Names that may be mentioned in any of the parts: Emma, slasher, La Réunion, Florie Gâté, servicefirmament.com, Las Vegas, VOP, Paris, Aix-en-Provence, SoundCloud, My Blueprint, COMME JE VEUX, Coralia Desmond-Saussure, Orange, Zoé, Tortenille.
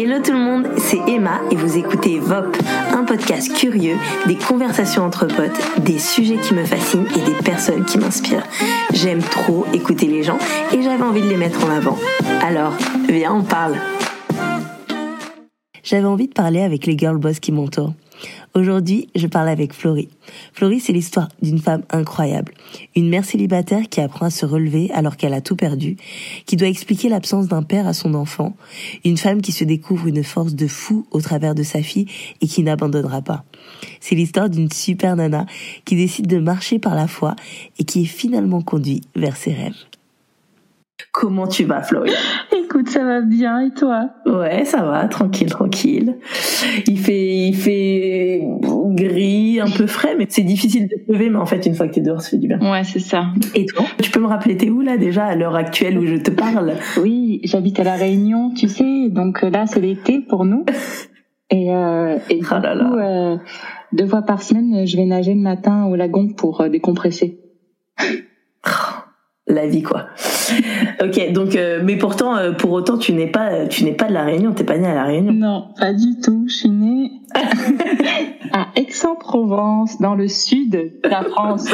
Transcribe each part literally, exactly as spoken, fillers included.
Hello tout le monde, c'est Emma et vous écoutez V O P, un podcast curieux, des conversations entre potes, des sujets qui me fascinent et des personnes qui m'inspirent. J'aime trop écouter les gens et j'avais envie de les mettre en avant. Alors, viens, on parle. J'avais envie de parler avec les girl boss qui m'entourent. Aujourd'hui, je parle avec Florie. Florie, c'est l'histoire d'une femme incroyable. Une mère célibataire qui apprend à se relever alors qu'elle a tout perdu, qui doit expliquer l'absence d'un père à son enfant, une femme qui se découvre une force de fou au travers de sa fille et qui n'abandonnera pas. C'est l'histoire d'une super nana qui décide de marcher par la foi et qui est finalement conduite vers ses rêves. Comment tu vas, Florie ? Écoute, ça va bien, et toi ? Ouais, ça va, tranquille, tranquille. Il fait, il fait gris, un peu frais, mais c'est difficile de te lever, mais en fait, une fois que t'es dehors, ça fait du bien. Ouais, c'est ça. Et toi ? Tu peux me rappeler, t'es où là déjà, à l'heure actuelle où je te parle ? Oui, j'habite à La Réunion, tu sais, donc là, c'est l'été pour nous. Et, euh, et ah là là. Du coup, euh, deux fois par semaine, je vais nager le matin au lagon pour euh, décompresser. La vie, quoi. Ok, donc, euh, mais pourtant, euh, pour autant, tu n'es pas, tu n'es pas de La Réunion, t'es pas née à La Réunion. Non, pas du tout. Je suis née à Aix-en-Provence, dans le sud de la France.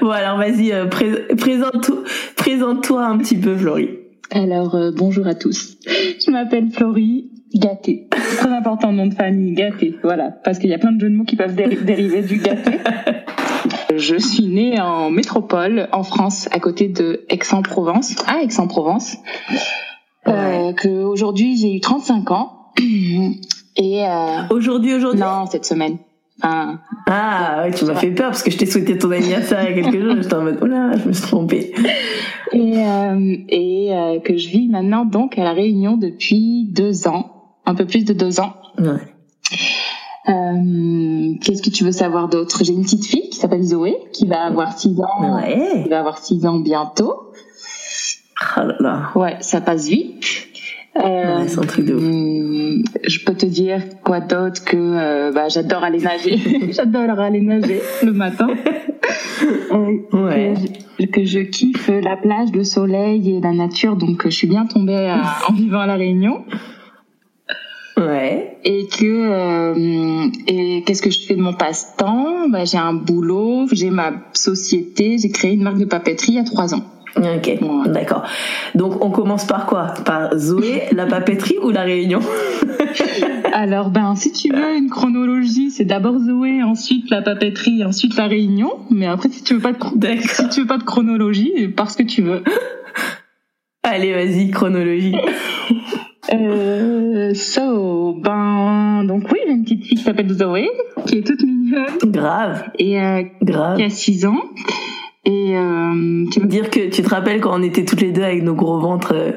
Bon, alors, vas-y, euh, pré- présente, présente-toi un petit peu, Florie. Alors, euh, bonjour à tous. Je m'appelle Florie Gâté. Très important nom de famille, Gâté. Voilà, parce qu'il y a plein de jeux de mots qui peuvent déri- dériver du gâté. Je suis née en métropole, en France, à côté de Aix-en-Provence, à Aix-en-Provence, ouais. euh, que aujourd'hui j'ai eu trente-cinq ans, et... Euh, aujourd'hui, aujourd'hui Non, cette semaine. Enfin, ah, ouais, tu m'as fait peur, parce que je t'ai souhaité ton anniversaire il y a quelques jours, j'étais en mode, oula, je me suis trompée. Et, euh, et euh, que je vis maintenant, donc, à La Réunion depuis deux ans, un peu plus de deux ans. Ouais. Euh, qu'est-ce que tu veux savoir d'autre ? J'ai une petite fille qui s'appelle Zoé, qui va avoir six ans. Ouais. Qui va avoir six ans bientôt. Oh là là. Ouais, ça passe vite. Euh, ouais, c'est un truc de ouf. Je peux te dire quoi d'autre que euh, bah j'adore aller nager. J'adore aller nager le matin. euh, ouais. Que je, que je kiffe la plage, le soleil et la nature, donc je suis bien tombée à, en vivant à La Réunion. Ouais. Et que euh, et qu'est-ce que je fais de mon passe-temps ? Bah j'ai un boulot, j'ai ma société, j'ai créé une marque de papeterie il y a trois ans. Ok, ouais. D'accord. Donc on commence par quoi ? Par Zoé, la papeterie ou La Réunion ? Alors ben si tu veux une chronologie, c'est d'abord Zoé, ensuite la papeterie, ensuite La Réunion. Mais après si tu veux pas de chronologie, si tu veux pas de chronologie, parce que tu veux. Allez vas-y chronologie. Euh, so, ben, donc oui, j'ai une petite fille qui s'appelle Zoé, qui est toute mignonne. Grave. Et, euh, grave. Qui a six ans. Et, euh, tu veux dire que tu te rappelles quand on était toutes les deux avec nos gros ventres, euh,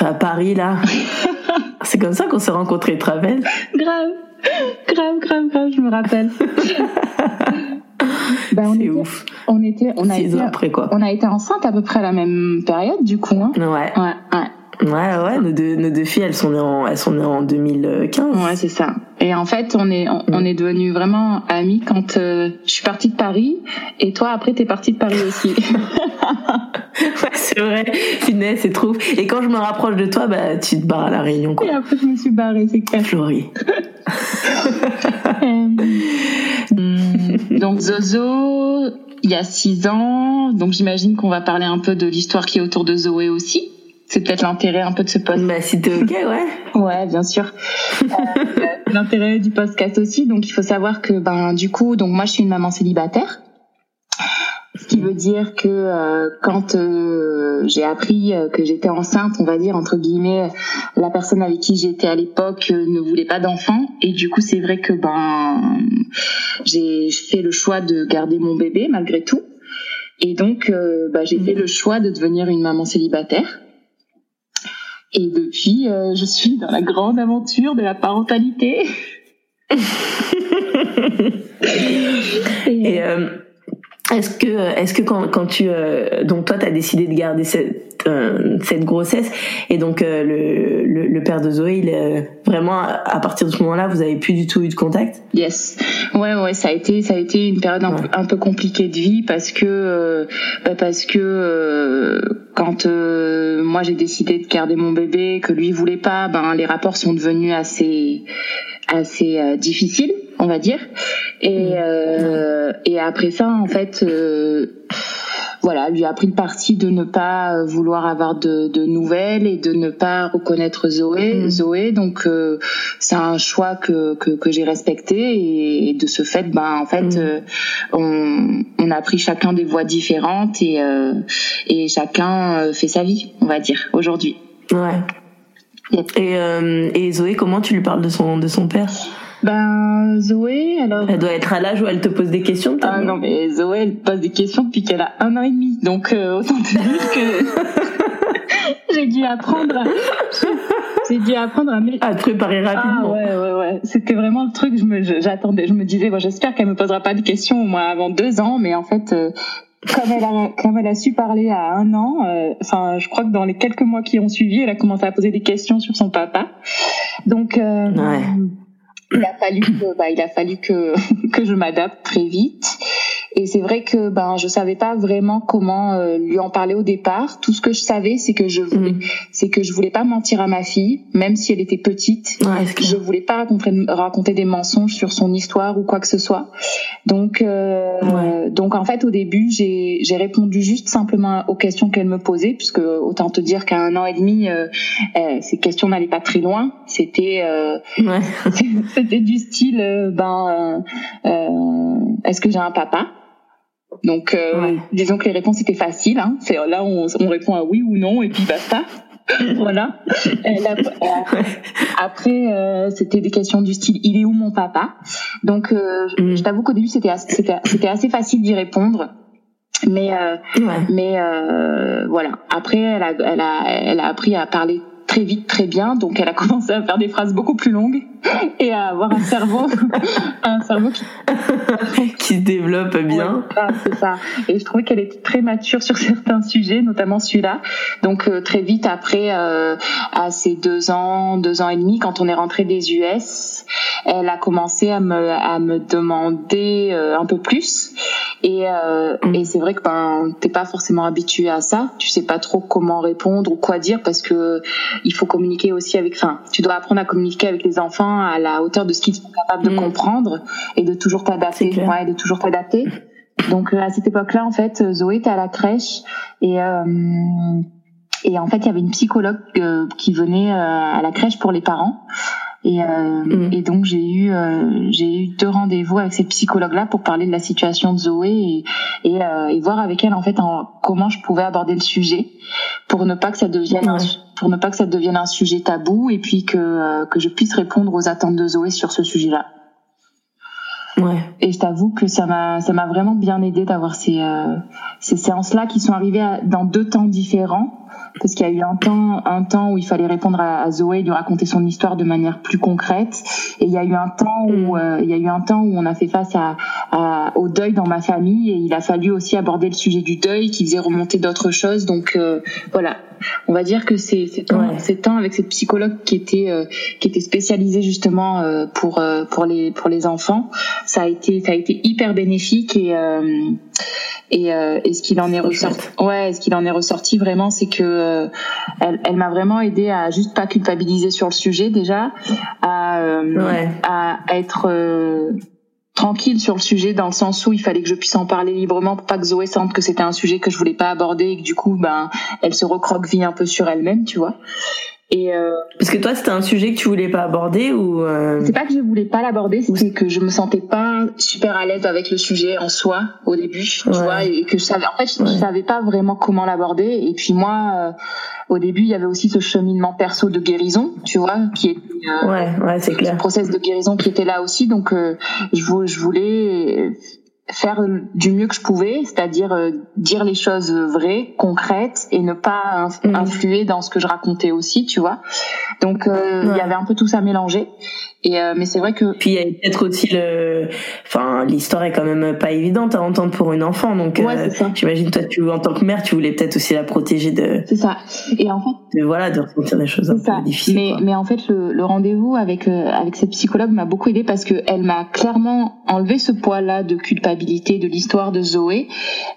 à Paris, là? C'est comme ça qu'on s'est rencontrés, tu te rappelles? Grave. Grave, grave, grave, je me rappelle. Ben, on c'est était, ouf. On était, on a été, après, quoi. On a été enceinte à peu près à la même période, du coup, hein. Ouais. Ouais, ouais. Ouais, ouais, nos deux, nos deux filles, elles sont nées en, elles sont nées en deux mille quinze. Ouais, c'est ça. Et en fait, on est, on, mmh. on est devenus vraiment amis quand euh, je suis partie de Paris. Et toi, après, t'es partie de Paris aussi. Ouais, c'est vrai. Finesse, c'est trop. Et quand je me rapproche de toi, bah, tu te barres à La Réunion, quoi. Et après, je me suis barrée, c'est clair. Florie. Donc, Zozo, il y a six ans. Donc, j'imagine qu'on va parler un peu de l'histoire qui est autour de Zoé aussi. C'est peut-être l'intérêt un peu de ce podcast. Bah, si t'es ok, ouais. Ouais, bien sûr. Euh, l'intérêt du podcast aussi. Donc, il faut savoir que, ben, du coup, donc moi, je suis une maman célibataire. Ce qui veut dire que euh, quand euh, j'ai appris que j'étais enceinte, on va dire, entre guillemets, la personne avec qui j'étais à l'époque euh, ne voulait pas d'enfant. Et du coup, c'est vrai que, ben, j'ai fait le choix de garder mon bébé malgré tout. Et donc, euh, bah, j'ai mmh. fait le choix de devenir une maman célibataire. Et depuis, euh, je suis dans la grande aventure de la parentalité. Et euh, est-ce que, est-ce que quand, quand tu, euh, donc toi, t'as décidé de garder cette cette euh, cette grossesse. Et donc euh, le, le le père de Zoé, il euh, vraiment à partir de ce moment-là, vous avez plus du tout eu de contact? Yes. Ouais ouais, ça a été ça a été une période un, ouais. un peu compliquée de vie parce que euh, bah parce que euh, quand euh, moi j'ai décidé de garder mon bébé, que lui voulait pas, ben les rapports sont devenus assez assez euh, difficiles, on va dire. Et euh, et après ça, en fait, euh, voilà, lui a pris le parti de ne pas vouloir avoir de, de nouvelles et de ne pas reconnaître Zoé. Mmh. Zoé, donc euh, c'est un choix que que, que j'ai respecté et, et de ce fait, ben en fait, mmh. euh, on on a pris chacun des voies différentes et euh, et chacun fait sa vie, on va dire, aujourd'hui. Ouais. Yep. Et euh, et Zoé, comment tu lui parles de son de son père? Ben Zoé, alors elle doit être à l'âge où elle te pose des questions. Ah non mais Zoé, elle pose des questions depuis qu'elle a un an et demi, donc euh, autant te dire que j'ai dû apprendre, à... j'ai dû apprendre à me à te préparer rapidement. Ah ouais ouais ouais, c'était vraiment le truc. Je me, je, j'attendais, je me disais, bon, j'espère qu'elle me posera pas de questions au moins avant deux ans, mais en fait. Euh... Comme elle a, comme elle a su parler à un an, euh, enfin, je crois que dans les quelques mois qui ont suivi, elle a commencé à poser des questions sur son papa. Donc, euh, ouais. il a fallu que, bah, il a fallu que que je m'adapte très vite. Et c'est vrai que ben je savais pas vraiment comment euh, lui en parler au départ. Tout ce que je savais, c'est que je voulais, mmh. c'est que je voulais pas mentir à ma fille, même si elle était petite. Ouais, que... Je voulais pas raconter, raconter des mensonges sur son histoire ou quoi que ce soit. Donc, euh, ouais. donc en fait, au début, j'ai j'ai répondu juste simplement aux questions qu'elle me posait, puisque autant te dire qu'à un an et demi, euh, euh, ces questions n'allaient pas très loin. C'était, euh, ouais. c'était du style, euh, ben, euh, euh, est-ce que j'ai un papa? Donc, euh, ouais. disons que les réponses étaient faciles. Hein. C'est là où on, on répond à oui ou non, et puis basta. Voilà. Là, euh, après, euh, c'était des questions du style il est où mon papa? Donc, euh, mm. je t'avoue qu'au début, c'était assez, c'était, c'était assez facile d'y répondre. Mais, euh, ouais. mais euh, voilà. Après, elle a, elle a, elle a appris à parler très vite, très bien. Donc, elle a commencé à faire des phrases beaucoup plus longues et à avoir un cerveau, un cerveau qui... qui se développe bien. Ouais, c'est ça. Et je trouvais qu'elle était très mature sur certains sujets, notamment celui-là. Donc, euh, très vite après, euh, à ses deux ans, deux ans et demi, quand on est rentré des U S, elle a commencé à me, à me demander euh, un peu plus. Et, euh, mmh. et c'est vrai que ben, t'es pas forcément habitué à ça. Tu sais pas trop comment répondre ou quoi dire parce que il faut communiquer aussi avec, enfin, tu dois apprendre à communiquer avec les enfants à la hauteur de ce qu'ils sont capables de mmh. comprendre et de toujours t'adapter, ouais, de toujours t'adapter. Donc, à cette époque-là, en fait, Zoé était à la crèche et, euh, et en fait, il y avait une psychologue euh, qui venait euh, à la crèche pour les parents. Et, euh, mmh. et donc j'ai eu euh, j'ai eu deux rendez-vous avec cette psychologue-là pour parler de la situation de Zoé et et, euh, et voir avec elle en fait en, comment je pouvais aborder le sujet pour ne pas que ça devienne un, pour ne pas que ça devienne un sujet tabou et puis que euh, que je puisse répondre aux attentes de Zoé sur ce sujet-là. Ouais. Et je t'avoue que ça m'a ça m'a vraiment bien aidé d'avoir ces euh, ces séances-là qui sont arrivées à, dans deux temps différents. Parce qu'il y a eu un temps, un temps où il fallait répondre à, à Zoé, lui raconter son histoire de manière plus concrète. Et il y a eu un temps où, euh, il y a eu un temps où on a fait face à, à, au deuil dans ma famille et il a fallu aussi aborder le sujet du deuil qui faisait remonter d'autres choses. Donc, euh, voilà. On va dire que ces, ces temps, ouais. ces temps avec cette psychologue qui était, euh, qui était spécialisée justement, euh, pour, euh, pour les, pour les enfants, ça a été, ça a été hyper bénéfique et, euh, et, euh, et ce qu'il en est ressorti, ouais, ce qu'il en est ressorti vraiment, c'est que, euh, elle, elle m'a vraiment aidée à juste pas culpabiliser sur le sujet déjà, à, euh, ouais. à être, euh, tranquille sur le sujet dans le sens où il fallait que je puisse en parler librement pour pas que Zoé sente que c'était un sujet que je voulais pas aborder et que du coup, ben, elle se recroqueville un peu sur elle-même, tu vois. Et euh, parce que toi, c'était un sujet que tu voulais pas aborder ou euh... c'est pas que je voulais pas l'aborder, c'était que je me sentais pas super à l'aise avec le sujet en soi au début, tu ouais. vois, et que je savais, en fait, je, ouais. je savais pas vraiment comment l'aborder. Et puis moi, euh, au début, il y avait aussi ce cheminement perso de guérison, tu vois, qui est euh, ouais, ouais, c'est clair, ce process de guérison qui était là aussi. Donc, euh, je, je voulais faire du mieux que je pouvais, c'est-à-dire euh, dire les choses vraies, concrètes, et ne pas inf- mmh. influer dans ce que je racontais aussi, tu vois. Donc euh, il ouais. y avait un peu tout ça mélangé. Et euh, mais c'est vrai que puis il y a peut-être aussi le, enfin l'histoire est quand même pas évidente à entendre pour une enfant. Donc ouais, euh, j'imagine toi tu en tant que mère tu voulais peut-être aussi la protéger de. C'est ça. Et en fait. De, voilà de ressentir des choses un peu difficiles. Mais quoi. mais en fait le, le rendez-vous avec euh, avec cette psychologue m'a beaucoup aidée parce que elle m'a clairement enlevé ce poids-là de culpabilité de l'histoire de Zoé.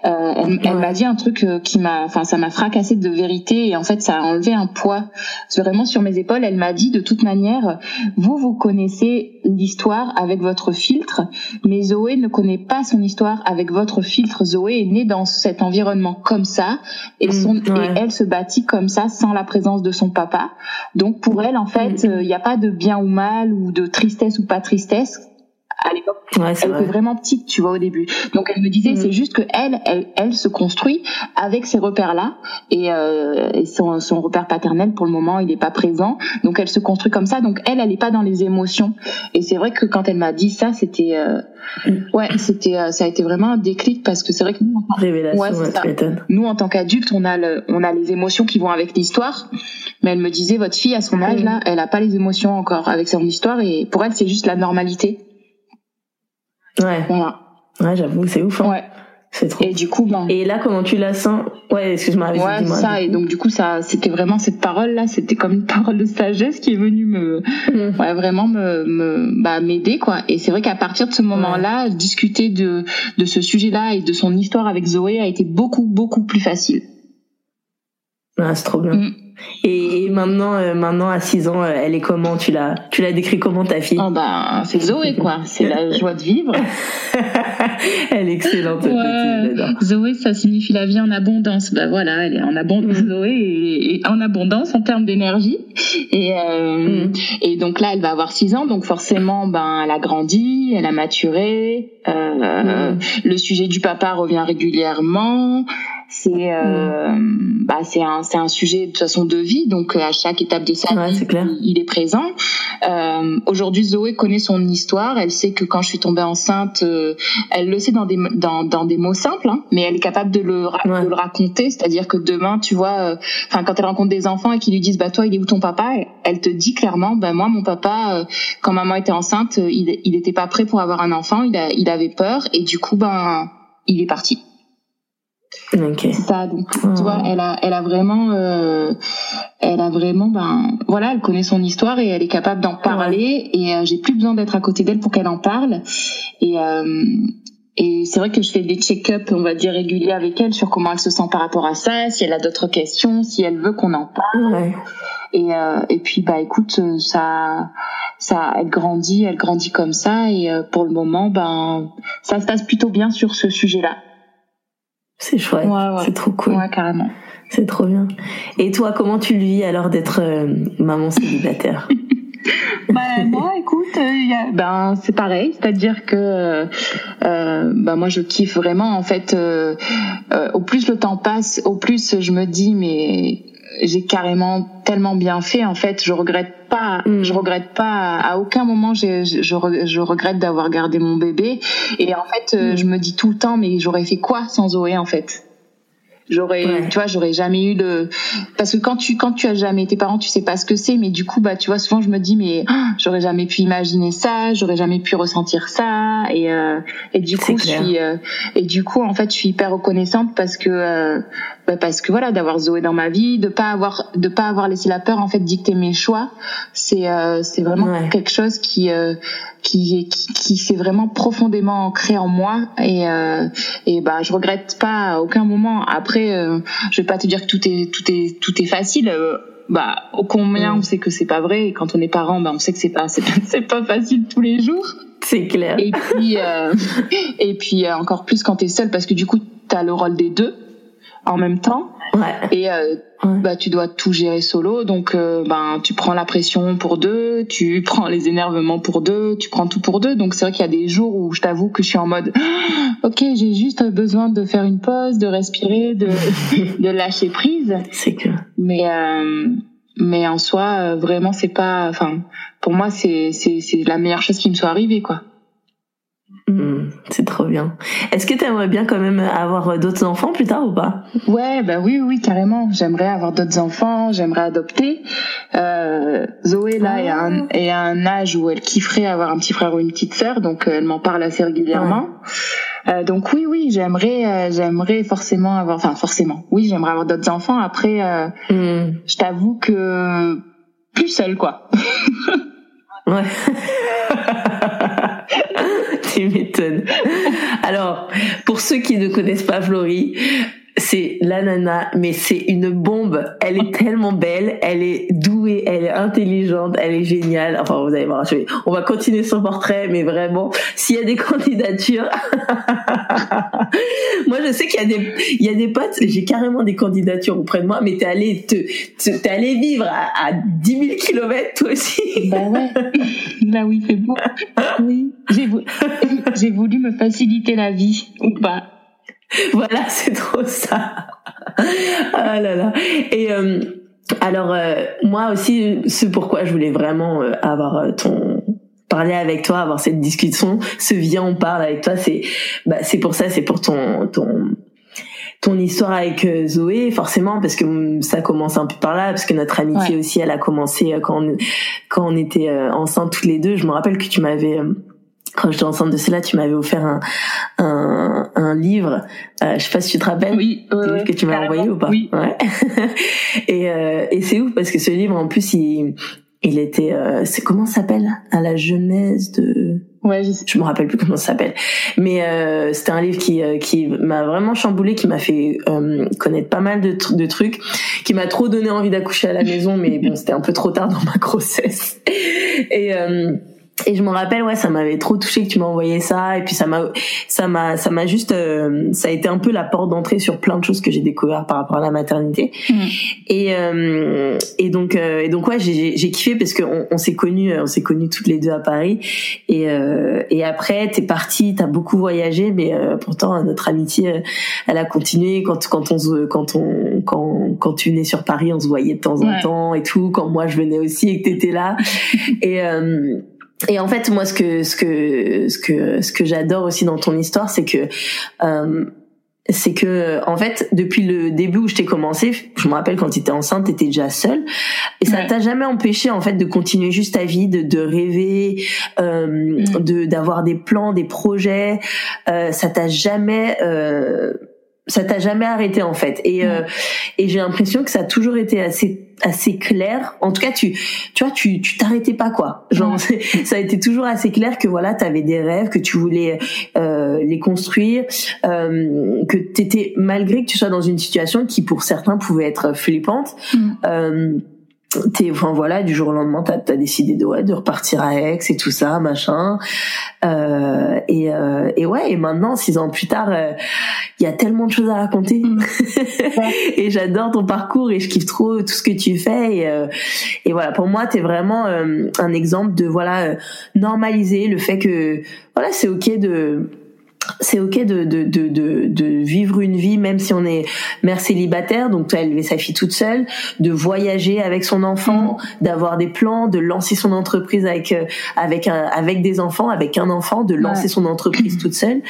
Euh, elle, ouais. elle m'a dit un truc qui m'a, enfin ça m'a fracassée de vérité et en fait ça a enlevé un poids vraiment sur mes épaules. Elle m'a dit de toute manière vous vous connaissez connaissez l'histoire avec votre filtre, mais Zoé ne connaît pas son histoire avec votre filtre. Zoé est née dans cet environnement comme ça, et, son, mmh, ouais. et elle se bâtit comme ça, sans la présence de son papa. Donc pour elle, en fait, il mmh. n'y euh, a pas de bien ou mal, ou de tristesse ou pas tristesse. À l'époque, ouais, elle vrai. était vraiment petite, tu vois, au début. Donc elle me disait, mmh. c'est juste que elle, elle, elle se construit avec ces repères-là, et, euh, et son, son repère paternel, pour le moment, il n'est pas présent. Donc elle se construit comme ça. Donc elle, elle n'est pas dans les émotions. Et c'est vrai que quand elle m'a dit ça, c'était, euh, mmh. ouais, c'était, euh, ça a été vraiment un déclic parce que c'est vrai que nous, en, Révélation, ouais, c'est ça. Nous, en tant qu'adultes, on a le, on a les émotions qui vont avec l'histoire. Mais elle me disait, votre fille à son âge mmh. là, elle n'a pas les émotions encore avec son histoire, et pour elle, c'est juste la normalité. Ouais. Voilà. Ouais, j'avoue, c'est ouf. Hein. Ouais. C'est trop. Et du coup, ben. Et là, comment tu la sens? Ouais, excuse-moi. Ouais, ça. Et donc, du coup, ça, c'était vraiment cette parole-là, c'était comme une parole de sagesse qui est venue me, mmh. ouais, vraiment me, me, bah, m'aider, quoi. Et c'est vrai qu'à partir de ce moment-là, ouais. discuter de, de ce sujet-là et de son histoire avec Zoé a été beaucoup, beaucoup plus facile. Ah, c'est trop bien. Mmh. Et, et maintenant, euh, maintenant à six ans, euh, elle est comment? Tu l'as, tu l'as décrit comment ta fille? Ah bah, c'est Zoé quoi, c'est la joie de vivre. Elle est excellente. Ouais. Petite, Zoé, ça signifie la vie en abondance. Bah voilà, elle est en abondance. Mmh. Zoé est, est en abondance en termes d'énergie. Et euh, mmh. et donc là, elle va avoir six ans, donc forcément, ben elle a grandi, elle a maturé. Euh, mmh. Le sujet du papa revient régulièrement. C'est euh, mmh. bah c'est un c'est un sujet de toute façon de vie, donc à chaque étape de sa ouais, vie il, il est présent. Euh, aujourd'hui Zoé connaît son histoire, elle sait que quand je suis tombée enceinte, euh, elle le sait dans des dans dans des mots simples, hein, mais elle est capable de le ouais. de le raconter, c'est-à-dire que demain tu vois, enfin euh, quand elle rencontre des enfants et qu'ils lui disent bah toi il est où ton papa, elle te dit clairement bah moi mon papa euh, quand maman était enceinte il il était pas prêt pour avoir un enfant, il a, il avait peur et du coup ben il est parti. Okay. C'est ça, donc oh. tu vois, elle a, elle a vraiment, euh, elle a vraiment, ben, voilà, elle connaît son histoire et elle est capable d'en parler. Et euh, j'ai plus besoin d'être à côté d'elle pour qu'elle en parle. Et euh, et c'est vrai que je fais des check-ups, on va dire réguliers avec elle sur comment elle se sent par rapport à ça, si elle a d'autres questions, si elle veut qu'on en parle. Ouais. Et euh, et puis bah écoute, ça, ça, elle grandit, elle grandit comme ça. Et euh, pour le moment, ben, ça se passe plutôt bien sur ce sujet-là. C'est chouette, ouais, ouais. C'est trop cool. Ouais, carrément. C'est trop bien. Et toi, comment tu le vis alors d'être euh, maman célibataire? Bah moi, écoute, euh, y a... ben c'est pareil, c'est-à-dire que euh, ben moi je kiffe vraiment en fait. Euh, euh, au plus le temps passe, au plus je me dis mais j'ai carrément tellement bien fait en fait. Je regrette pas, mmh. je regrette pas à aucun moment. Je, je, je, je regrette d'avoir gardé mon bébé. Et en fait, mmh. je me dis tout le temps, mais j'aurais fait quoi sans Zoé en fait? J'aurais, ouais. tu vois, j'aurais jamais eu le. Parce que quand tu, quand tu as jamais tes parents, tu sais pas ce que c'est. Mais du coup, bah, tu vois, souvent je me dis, mais oh, j'aurais jamais pu imaginer ça, j'aurais jamais pu ressentir ça. Et euh, et du c'est coup, clair. je suis, euh, et du coup, en fait, je suis hyper reconnaissante parce que, euh, bah, parce que voilà, d'avoir Zoé dans ma vie, de pas avoir, de pas avoir laissé la peur en fait dicter mes choix. C'est, euh, c'est vraiment ouais. quelque chose qui, euh, qui, qui, qui s'est vraiment profondément ancré en moi. Et euh, et bah, je regrette pas à aucun moment. Après. Euh, je vais pas te dire que tout est tout est tout est facile. Euh, bah, au combien mmh. on sait que c'est pas vrai. Et quand on est parent, bah, on sait que c'est pas c'est pas, c'est pas facile tous les jours. C'est clair. Et puis euh, et puis euh, encore plus quand t'es seule parce que du coup t'as le rôle des deux en même temps. Ouais. Et euh, ouais. bah tu dois tout gérer solo. Donc euh, bah, tu prends la pression pour deux, tu prends les énervements pour deux, tu prends tout pour deux. Donc c'est vrai qu'il y a des jours où je t'avoue que je suis en mode ok, j'ai juste besoin de faire une pause, de respirer, de de lâcher prise. C'est que. Mais euh, mais en soi euh, vraiment c'est pas. Enfin pour moi c'est c'est c'est la meilleure chose qui me soit arrivée quoi. Mmh, c'est trop bien. Est-ce que tu aimerais bien quand même avoir d'autres enfants plus tard ou pas? Ouais, bah oui, oui, carrément. J'aimerais avoir d'autres enfants, j'aimerais adopter. Euh, Zoé là ah. est, à un, est à un âge où elle kifferait avoir un petit frère ou une petite sœur, donc elle m'en parle assez régulièrement. Ouais. Euh, donc oui, oui, j'aimerais, euh, j'aimerais forcément avoir, enfin forcément, oui, j'aimerais avoir d'autres enfants. Après, euh, mm. je t'avoue que plus seule quoi. Ouais. Tu m'étonnes. Alors, pour ceux qui ne connaissent pas Florie, c'est la nana, mais c'est une bombe. Elle est tellement belle, elle est douée, elle est intelligente, elle est géniale. Enfin, vous allez voir, je vais... on va continuer son portrait, mais vraiment, s'il y a des candidatures... Moi, je sais qu'il y a des, il y a des potes, j'ai carrément des candidatures auprès de moi, mais t'es allé te, te t'es allé vivre à, à dix mille kilomètres, toi aussi. Bah ouais. Là où il fait beau. Oui. J'ai voulu, j'ai voulu me faciliter la vie, ou pas. Voilà, c'est trop ça. Ah là là. Et euh, alors, euh, moi aussi, ce pourquoi je voulais vraiment euh, avoir ton... parler avec toi, avoir cette discussion, ce vient, on parle avec toi, c'est bah c'est pour ça, c'est pour ton ton ton histoire avec Zoé, forcément, parce que ça commence un peu par là, parce que notre amitié ouais. aussi, elle a commencé quand on, quand on était enceintes toutes les deux. Je me rappelle que tu m'avais, quand j'étais enceinte de celle-là, tu m'avais offert un un, un livre, euh, je sais pas si tu te rappelles, oui, ouais, que tu m'as envoyé ou pas. Oui. Ouais. et euh, et c'est ouf parce que ce livre, en plus, il Il était, euh, c'est comment ça s'appelle ? À la genèse de... Ouais, je sais. Je me rappelle plus comment ça s'appelle. Mais euh, c'était un livre qui euh, qui m'a vraiment chamboulé, qui m'a fait euh, connaître pas mal de, tr- de trucs, qui m'a trop donné envie d'accoucher à la maison, mais bon, c'était un peu trop tard dans ma grossesse. Et... Euh, Et je m'en rappelle, ouais, ça m'avait trop touché que tu m'as envoyé ça, et puis ça m'a, ça m'a, ça m'a juste, euh, ça a été un peu la porte d'entrée sur plein de choses que j'ai découvert par rapport à la maternité. Mmh. Et euh, et donc, euh, et donc ouais, j'ai, j'ai kiffé parce que on, on s'est connus, on s'est connus toutes les deux à Paris. Et euh, et après, t'es partie, t'as beaucoup voyagé, mais euh, pourtant notre amitié, elle a continué. Quand quand on se, quand on quand quand tu venais sur Paris, on se voyait de temps en ouais. temps et tout. Quand moi je venais aussi et que t'étais là. et euh, Et en fait, moi, ce que ce que ce que ce que j'adore aussi dans ton histoire, c'est que euh, c'est que en fait, depuis le début où je t'ai commencé, je me rappelle quand t'étais enceinte, t'étais déjà seule, et ça ouais. t'a jamais empêché en fait de continuer juste ta vie, de, de rêver, euh, ouais. de d'avoir des plans, des projets. Euh, ça t'a jamais euh, ça t'a jamais arrêté en fait. Et ouais. euh, et j'ai l'impression que ça a toujours été assez assez clair. En tout cas, tu, tu vois, tu, tu t'arrêtais pas, quoi. Genre, mmh. ça a été toujours assez clair que voilà, t'avais des rêves, que tu voulais, euh, les construire, euh, que t'étais, malgré que tu sois dans une situation qui, pour certains, pouvait être flippante, mmh. euh, t'es, enfin voilà, du jour au lendemain, t'as, t'as décidé de, ouais, de repartir à Aix et tout ça, machin. Euh, et, euh, et ouais, et maintenant, six ans plus tard, il euh, y a tellement de choses à raconter. Mmh. Ouais. Et j'adore ton parcours et je kiffe trop tout ce que tu fais. Et, euh, et voilà, pour moi, t'es vraiment euh, un exemple de, voilà, euh, normaliser le fait que, voilà, c'est ok de... c'est ok de, de, de, de, de vivre une vie, même si on est mère célibataire, donc elle élevait sa fille toute seule, de voyager avec son enfant, mmh. d'avoir des plans, de lancer son entreprise avec, avec, un, avec des enfants, avec un enfant, de lancer ouais. son entreprise toute seule.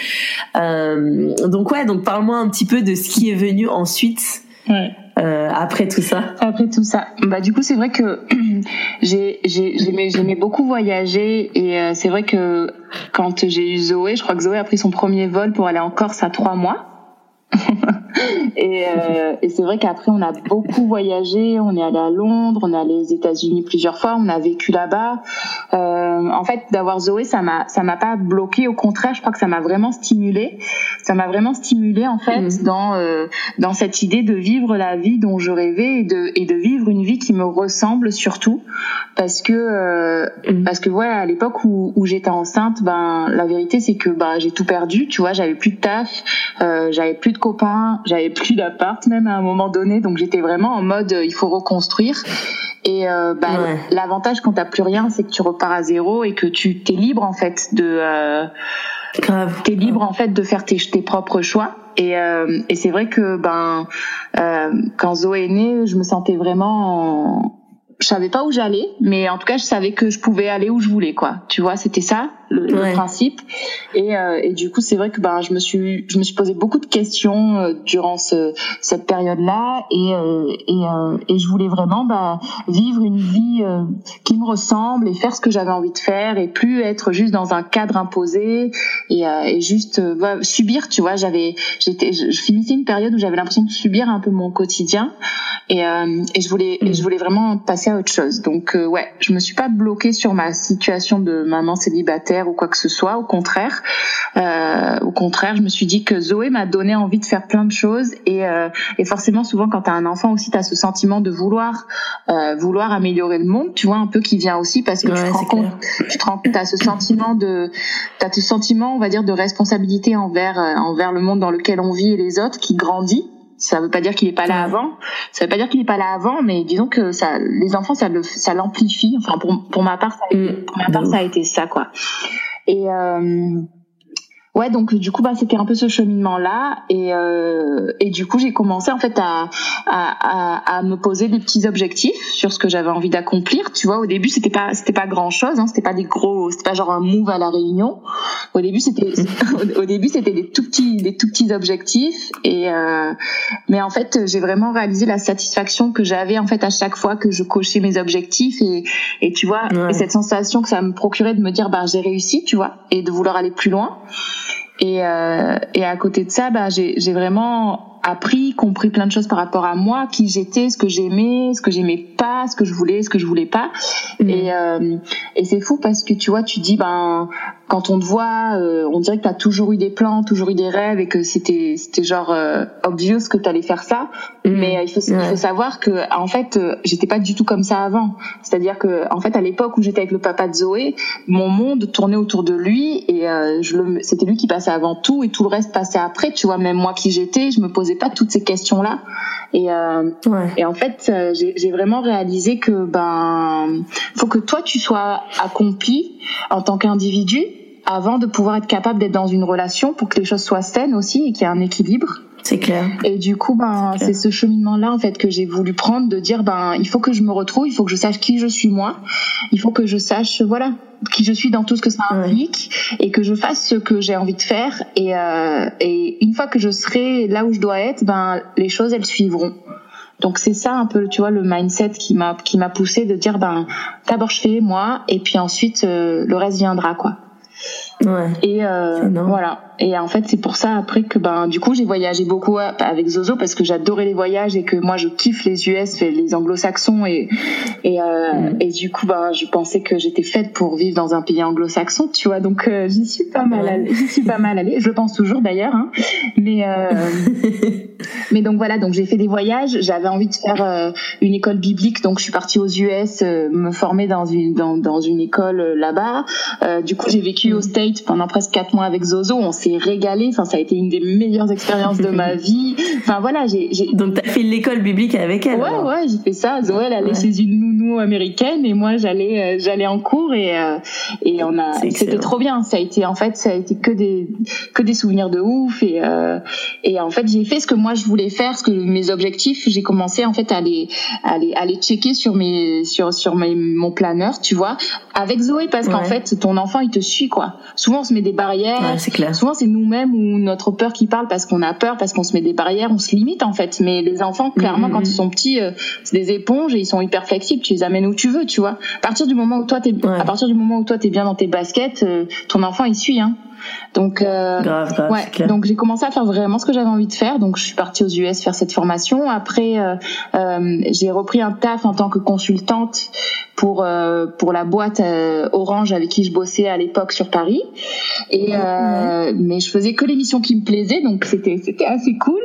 Euh, donc ouais, donc parle-moi un petit peu de ce qui est venu ensuite. Ouais. Euh, après tout ça. Après tout ça, bah du coup c'est vrai que j'ai, j'ai j'aimais j'aimais beaucoup voyager et euh, c'est vrai que quand j'ai eu Zoé, je crois que Zoé a pris son premier vol pour aller en Corse à trois mois. et, euh, et c'est vrai qu'après on a beaucoup voyagé, on est allé à Londres, on est allé aux États-Unis plusieurs fois, on a vécu là-bas. Euh, en fait, d'avoir Zoé, ça m'a ça m'a pas bloqué, au contraire, je crois que ça m'a vraiment stimulée. Ça m'a vraiment stimulée en fait mmh. dans euh, dans cette idée de vivre la vie dont je rêvais et de et de vivre une vie qui me ressemble surtout parce que euh, mmh. parce que ouais, à l'époque où où j'étais enceinte, ben la vérité c'est que ben j'ai tout perdu, tu vois, j'avais plus de taf, euh, j'avais plus de copains, j'avais plus d'appart même à un moment donné, donc j'étais vraiment en mode euh, il faut reconstruire et euh, bah, ouais. l'avantage quand t'as plus rien c'est que tu repars à zéro et que tu t'es libre en fait de euh, grave t'es libre en fait de faire tes, tes propres choix et, euh, et c'est vrai que ben euh, quand Zoé est née je me sentais vraiment en... je savais pas où j'allais mais en tout cas je savais que je pouvais aller où je voulais quoi, tu vois, c'était ça. le, ouais. le principe. Et, euh, et du coup, c'est vrai que ben, je me suis, je me suis posé beaucoup de questions euh, durant ce, cette période-là, et, euh, et, euh, et je voulais vraiment ben, vivre une vie euh, qui me ressemble et faire ce que j'avais envie de faire, et plus être juste dans un cadre imposé et, euh, et juste euh, ben, subir. Tu vois, j'avais, j'étais, je, je finissais une période où j'avais l'impression de subir un peu mon quotidien, et, euh, et je voulais, et je voulais vraiment passer à autre chose. Donc euh, ouais, je me suis pas bloquée sur ma situation de maman célibataire ou quoi que ce soit. Au contraire, euh, au contraire, je me suis dit que Zoé m'a donné envie de faire plein de choses, et, euh, et forcément, souvent quand t'as un enfant aussi, t'as ce sentiment de vouloir, euh, vouloir améliorer le monde. Tu vois, un peu qui vient aussi parce que ouais, tu te rends compte, tu te rends, t'as ce sentiment de, t'as ce sentiment, on va dire, de responsabilité envers, euh, envers le monde dans lequel on vit et les autres, qui grandit. Ça veut pas dire qu'il est pas là avant. Ça veut pas dire qu'il est pas là avant, mais disons que ça, les enfants, ça le, ça l'amplifie. Enfin, pour, pour ma part, ça a été, pour ma part, ça a été ça, quoi. Et, euh, ouais, donc du coup, bah, c'était un peu ce cheminement-là, et euh, et du coup, j'ai commencé en fait à, à à à me poser des petits objectifs sur ce que j'avais envie d'accomplir. Tu vois, au début, c'était pas c'était pas grand-chose, hein, c'était pas des gros, c'était pas genre un move à La Réunion. Au début, c'était au début, c'était des tout petits des tout petits objectifs, et euh, mais en fait, j'ai vraiment réalisé la satisfaction que j'avais en fait à chaque fois que je cochais mes objectifs, et et tu vois, ouais. et cette sensation que ça me procurait de me dire bah j'ai réussi, tu vois, et de vouloir aller plus loin. Et, euh, et à côté de ça, bah, j'ai, j'ai vraiment appris, compris plein de choses par rapport à moi, qui j'étais, ce que j'aimais, ce que j'aimais pas, ce que je voulais, ce que je voulais pas. Mmh. Et, euh, et c'est fou parce que tu vois, tu dis, ben, quand on te voit, euh, on dirait que t'as toujours eu des plans, toujours eu des rêves, et que c'était, c'était genre euh, obvious que t'allais faire ça. Mmh. Mais euh, il faut, ouais. il faut savoir que, en fait, euh, j'étais pas du tout comme ça avant. C'est-à-dire que, en fait, à l'époque où j'étais avec le papa de Zoé, mon monde tournait autour de lui, et euh, je le, c'était lui qui passait avant tout, et tout le reste passait après. Tu vois, même moi qui j'étais, je me posais pas toutes ces questions-là. Et, euh, ouais. et en fait, euh, j'ai, j'ai vraiment réalisé que, ben, faut que toi tu sois accompli en tant qu'individu, avant de pouvoir être capable d'être dans une relation, pour que les choses soient saines aussi et qu'il y ait un équilibre. C'est clair. Et du coup, ben, c'est, c'est ce cheminement-là, en fait, que j'ai voulu prendre, de dire, ben, il faut que je me retrouve, il faut que je sache qui je suis moi, il faut que je sache, voilà, qui je suis dans tout ce que ça implique, ouais. et que je fasse ce que j'ai envie de faire, et, euh, et une fois que je serai là où je dois être, ben, les choses, elles suivront. Donc c'est ça un peu, tu vois, le mindset qui m'a, qui m'a poussée de dire, ben, d'abord je fais moi, et puis ensuite, euh, le reste viendra, quoi. Ouais. Et euh, voilà. Et en fait, c'est pour ça après que ben du coup j'ai voyagé beaucoup avec Zozo, parce que j'adorais les voyages, et que moi je kiffe les U S, les Anglo-Saxons, et et euh, mm. et du coup ben je pensais que j'étais faite pour vivre dans un pays anglo-saxon, tu vois. Donc euh, j'y suis pas mal, allée, j'y suis pas mal allée. Je le pense toujours d'ailleurs, hein. Mais euh, mais donc voilà, donc j'ai fait des voyages. J'avais envie de faire euh, une école biblique, donc je suis partie aux U S euh, me former dans une dans dans une école euh, là-bas. Euh, du coup j'ai vécu au States pendant presque quatre mois avec Zozo, on s'est régalé. Enfin, ça a été une des meilleures expériences de ma vie. Enfin voilà, j'ai, j'ai... donc t'as fait l'école biblique avec elle. Ouais, alors. ouais, j'ai fait ça. Zoé, elle allait chez une nounou américaine, et moi j'allais, euh, j'allais en cours, et euh, et on a, c'était trop bien. Ça a été en fait, ça a été que des que des souvenirs de ouf, et euh, et en fait j'ai fait ce que moi je voulais faire, ce que mes objectifs. J'ai commencé en fait à les à les à les checker sur mes sur sur mes, mon planeur, tu vois, avec Zoé, parce ouais. qu'en fait ton enfant il te suit, quoi. Souvent on se met des barrières, ouais, c'est clair. Souvent c'est nous-mêmes ou notre peur qui parle, parce qu'on a peur, parce qu'on se met des barrières, on se limite en fait. Mais les enfants, clairement, mmh. quand ils sont petits, euh, c'est des éponges, et ils sont hyper flexibles. Tu les amènes où tu veux, tu vois. À partir du moment où toi t'es, ouais. à partir du moment où toi t'es bien dans tes baskets, euh, ton enfant il suit, hein. Donc, euh, grave, grave, ouais, c'est clair. Donc j'ai commencé à faire vraiment ce que j'avais envie de faire. Donc je suis partie aux U S faire cette formation. Après, euh, euh, j'ai repris un taf en tant que consultante pour euh, pour la boîte euh, Orange avec qui je bossais à l'époque sur Paris. Et euh, ouais. mais je faisais que les missions qui me plaisaient, donc c'était c'était assez cool.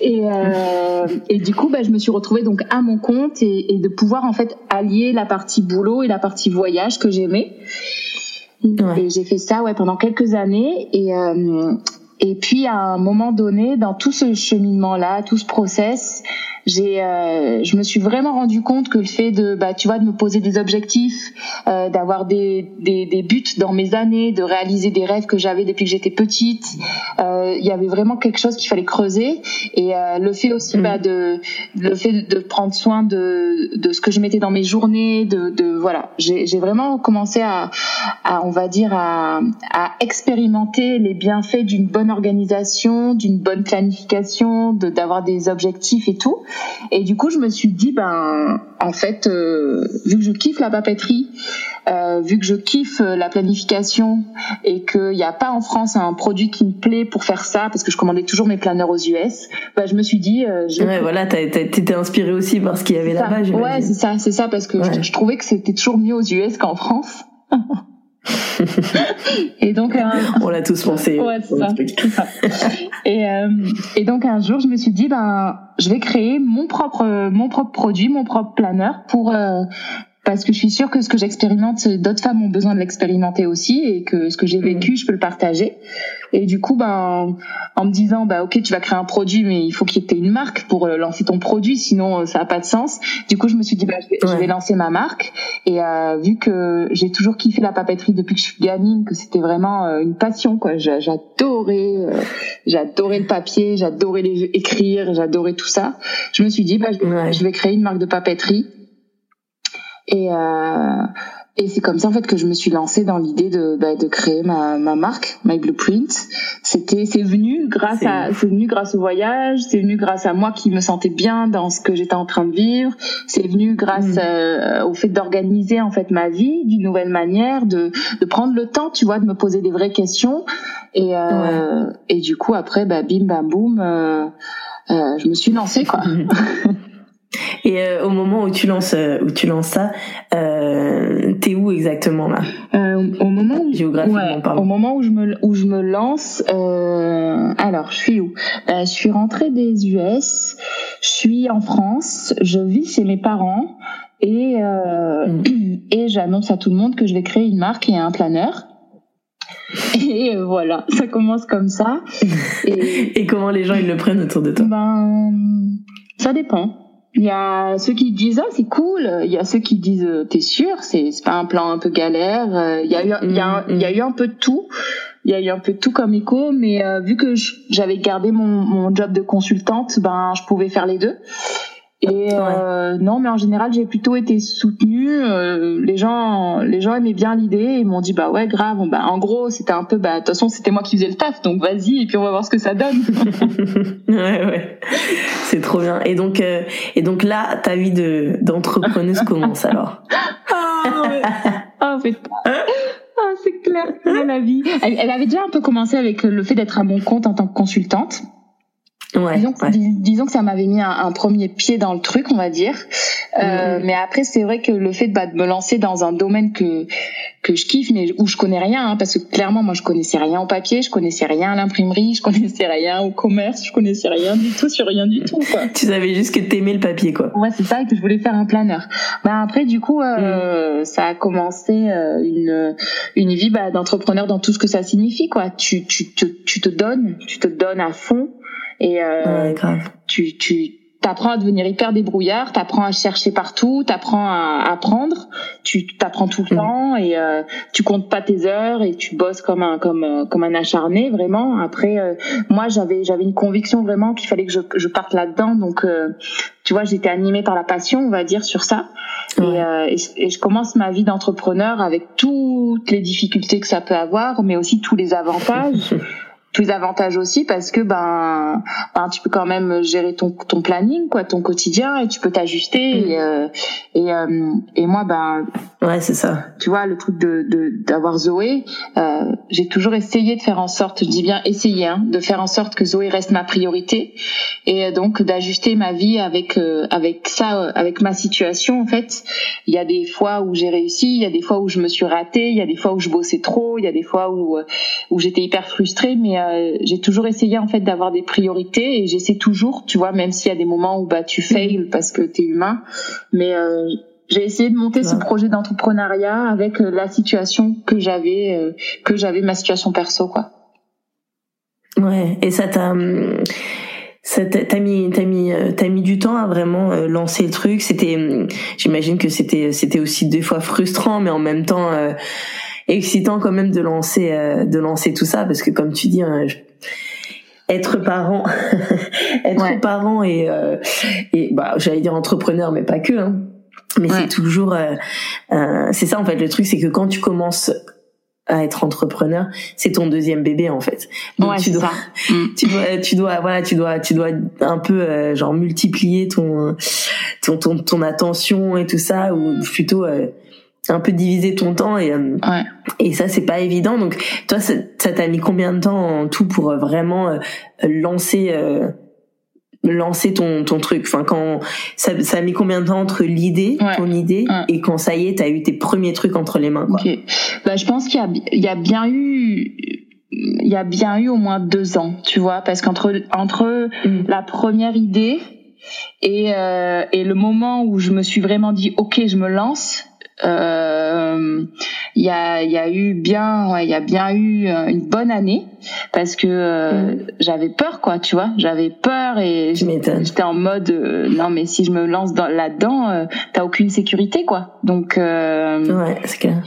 Et euh, et du coup, bah je me suis retrouvée donc à mon compte, et, et de pouvoir en fait allier la partie boulot et la partie voyage que j'aimais. Ouais. Et j'ai fait ça ouais pendant quelques années, et euh, et puis à un moment donné dans tout ce cheminement là, tout ce process, j'ai, euh, je me suis vraiment rendu compte que le fait de, bah, tu vois, de me poser des objectifs, euh, d'avoir des, des, des buts dans mes années, de réaliser des rêves que j'avais depuis que j'étais petite, euh, il y avait vraiment quelque chose qu'il fallait creuser. Et euh, le fait aussi, mmh. bah, de, le fait de prendre soin de, de ce que je mettais dans mes journées, de, de voilà, j'ai, j'ai vraiment commencé à, à, on va dire, à, à expérimenter les bienfaits d'une bonne organisation, d'une bonne planification, de, d'avoir des objectifs et tout. Et du coup, je me suis dit, ben, en fait, euh, vu que je kiffe la papeterie, euh, vu que je kiffe la planification et qu'il n'y a pas en France un produit qui me plaît pour faire ça, parce que je commandais toujours mes planeurs aux U S, ben, je me suis dit... Euh, je... Ouais, voilà, t'as, t'as, t'étais inspirée aussi par ce qu'il y avait là-bas, j'imagine. Ouais, c'est ça, c'est ça, parce que ouais. je, je trouvais que c'était toujours mieux aux U S qu'en France. Et donc euh, on l'a tous pensé. Ouais, c'est ça, c'est ça. Et euh, et donc un jour je me suis dit, ben je vais créer mon propre mon propre produit, mon propre planeur pour euh, parce que je suis sûre que ce que j'expérimente, d'autres femmes ont besoin de l'expérimenter aussi, et que ce que j'ai vécu, mmh. je peux le partager. Et du coup, ben, en me disant, bah, ben, ok, tu vas créer un produit, mais il faut qu'il y ait une marque pour lancer ton produit, sinon ça n'a pas de sens. Du coup, je me suis dit, bah, je vais, ouais. je vais lancer ma marque. Et euh, vu que j'ai toujours kiffé la papeterie depuis que je suis gamine, que c'était vraiment euh, une passion, quoi. J'adorais, euh, j'adorais le papier, j'adorais les, écrire, j'adorais tout ça. Je me suis dit, bah, je, ouais. je vais créer une marque de papeterie. Et, euh, et c'est comme ça en fait que je me suis lancée dans l'idée de, bah, de créer ma, ma marque, My Blueprint. C'était, c'est venu grâce c'est... à, c'est venu grâce au voyage, c'est venu grâce à moi qui me sentais bien dans ce que j'étais en train de vivre. C'est venu grâce mmh. euh, au fait d'organiser en fait ma vie d'une nouvelle manière, de, de prendre le temps, tu vois, de me poser des vraies questions. Et, euh, ouais. et du coup après, bah, bim bam boum, euh, euh, je me suis lancée, quoi. Mmh. Et euh, au moment où tu lances où tu lances ça, euh, t'es où exactement là ? euh, Au moment où géographiquement ouais, pardon. Au moment où je me où je me lance, euh, alors je suis où ? euh, Je suis rentrée des U S, je suis en France, je vis chez mes parents et euh, mmh. et j'annonce à tout le monde que je vais créer une marque et un planeur. Et euh, voilà, ça commence comme ça. Et, et comment les gens ils le prennent autour de toi ? Ben ça dépend. Il y a ceux qui disent, ah, c'est cool. Il y a ceux qui disent, t'es sûr, c'est, c'est pas un plan un peu galère. Il y a eu, il y a, il y a eu un peu de tout. Il y a eu un peu de tout comme écho, mais euh, vu que je, j'avais gardé mon, mon job de consultante, ben, je pouvais faire les deux. Et euh, ouais. non, mais en général, j'ai plutôt été soutenue. Euh, les gens, les gens aimaient bien l'idée. Ils m'ont dit, bah ouais, grave. Bon, bah en gros, c'était un peu, bah de toute façon, c'était moi qui faisais le taf, donc vas-y. Et puis on va voir ce que ça donne. ouais, ouais, c'est trop bien. Et donc, euh, et donc là, ta vie de d'entrepreneuse commence alors. Ah ouais. Ah putain. Ah c'est clair, c'est la vie. Elle, elle avait déjà un peu commencé avec le fait d'être à mon compte en tant que consultante. Ouais, disons, ouais. Dis, disons que ça m'avait mis un, un premier pied dans le truc, on va dire. Euh, mmh. Mais après, c'est vrai que le fait de, bah, de me lancer dans un domaine que que je kiffe, mais où je connais rien, hein, parce que clairement, moi, je connaissais rien au papier, je connaissais rien à l'imprimerie, je connaissais rien au commerce, je connaissais rien du tout sur rien du tout, quoi. Tu savais juste que t'aimais le papier, quoi. Ouais, c'est ça, et que je voulais faire un planeur. Bah après, du coup, euh, mmh. ça a commencé euh, une une vie bah, d'entrepreneur dans tout ce que ça signifie, quoi. Tu tu te tu te donnes, tu te donnes à fond. Et euh, ouais, grave. tu tu t'apprends à devenir hyper débrouillard, t'apprends à chercher partout, t'apprends à apprendre, tu t'apprends tout le mmh. temps et euh, tu comptes pas tes heures et tu bosses comme un comme comme un acharné vraiment. Après euh, moi j'avais j'avais une conviction vraiment qu'il fallait que je je parte là-dedans, donc euh, tu vois j'étais animée par la passion, on va dire, sur ça. Mmh. Et, euh, et, et je commence ma vie d'entrepreneur avec toutes les difficultés que ça peut avoir, mais aussi tous les avantages. Plus avantages aussi parce que ben ben tu peux quand même gérer ton ton planning, quoi, ton quotidien, et tu peux t'ajuster mmh. et euh, et, euh, et moi ben ouais c'est ça, tu vois, le truc de de d'avoir Zoé, euh, j'ai toujours essayé de faire en sorte, je dis bien essayer, hein, de faire en sorte que Zoé reste ma priorité, et donc d'ajuster ma vie avec euh, avec ça, euh, avec ma situation. En fait, il y a des fois où j'ai réussi, il y a des fois où je me suis ratée, il y a des fois où je bossais trop, il y a des fois où où j'étais hyper frustrée, mais euh, j'ai toujours essayé en fait d'avoir des priorités, et j'essaie toujours, tu vois, même s'il y a des moments où bah tu fails parce que t'es humain, mais euh, j'ai essayé de monter ouais. ce projet d'entrepreneuriat avec la situation que j'avais, euh, que j'avais ma situation perso, quoi. Ouais, et ça t'a Ça t'as mis t'as mis t'as mis du temps à vraiment lancer le truc. C'était, j'imagine que c'était c'était aussi des fois frustrant, mais en même temps euh, excitant quand même de lancer euh, de lancer tout ça, parce que comme tu dis, hein, je... être parent, être ouais. parent et euh, et bah j'allais dire entrepreneur, mais pas que. Hein. Mais ouais. c'est toujours euh, euh, c'est ça en fait le truc, c'est que quand tu commences à être entrepreneur, c'est ton deuxième bébé en fait. Donc ouais, tu dois, ça. tu dois, tu dois, voilà, tu dois, tu dois un peu euh, genre multiplier ton, ton, ton, ton attention et tout ça, ou plutôt euh, un peu diviser ton temps et euh, ouais. et ça c'est pas évident. Donc toi, ça, ça t'a mis combien de temps en tout pour vraiment euh, lancer, euh, lancer ton, ton truc. Enfin quand ça, ça a mis combien de temps entre l'idée, ouais. ton idée, ouais. et quand ça y est, t'as eu tes premiers trucs entre les mains. Quoi. Ok. Bah je pense qu'il y a, il y a bien eu, il y a bien eu au moins deux ans, tu vois, parce qu'entre entre mm. la première idée et euh, et le moment où je me suis vraiment dit ok, je me lance. Euh, il y a, il y a eu bien, ouais, il y a bien eu une bonne année parce que euh, mmh. j'avais peur, quoi, tu vois, j'avais peur et j'étais en mode euh, non mais si je me lance dans, là-dedans, euh, t'as aucune sécurité, quoi. Donc euh, ouais, c'est clair.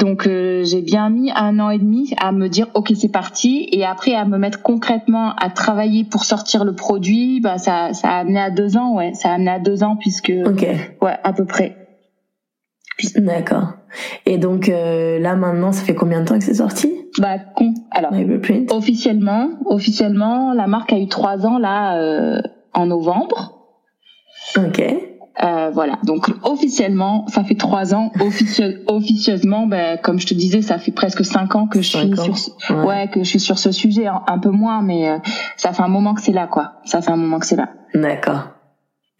Donc euh, j'ai bien mis un an et demi à me dire ok c'est parti, et après à me mettre concrètement à travailler pour sortir le produit. Bah ça, ça a amené à deux ans, ouais, ça a amené à deux ans puisque okay. ouais à peu près. D'accord. Et donc euh, là maintenant, ça fait combien de temps que c'est sorti ? Bah con. Alors officiellement, officiellement, la marque a eu trois ans là euh, en novembre. Ok. Euh, voilà. Donc officiellement, ça fait trois ans. Officiel, officieusement, ben bah, comme je te disais, ça fait presque cinq ans que je suis sur. Ce... Ouais. ouais, que je suis sur ce sujet, hein, un peu moins, mais euh, ça fait un moment que c'est là, quoi. Ça fait un moment que c'est là. D'accord.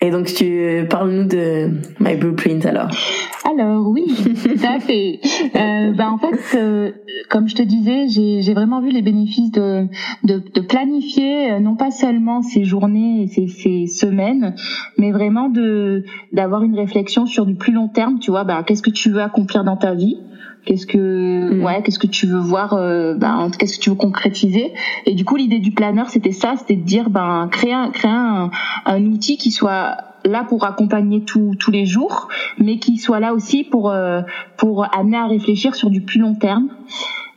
Et donc, tu parles-nous de My Blueprint, alors. Alors, oui, tout à fait. Euh, bah, en fait, euh, comme je te disais, j'ai, j'ai vraiment vu les bénéfices de, de, de planifier, euh, non pas seulement ces journées et ces, ces semaines, mais vraiment de, d'avoir une réflexion sur du plus long terme, tu vois, bah, qu'est-ce que tu veux accomplir dans ta vie? Qu'est-ce que mmh. ouais, qu'est-ce que tu veux voir, euh, ben qu'est-ce que tu veux concrétiser. Et du coup, l'idée du planeur, c'était ça, c'était de dire ben créer un, créer un, un outil qui soit là pour accompagner tout, tous les jours, mais qui soit là aussi pour euh, pour amener à réfléchir sur du plus long terme.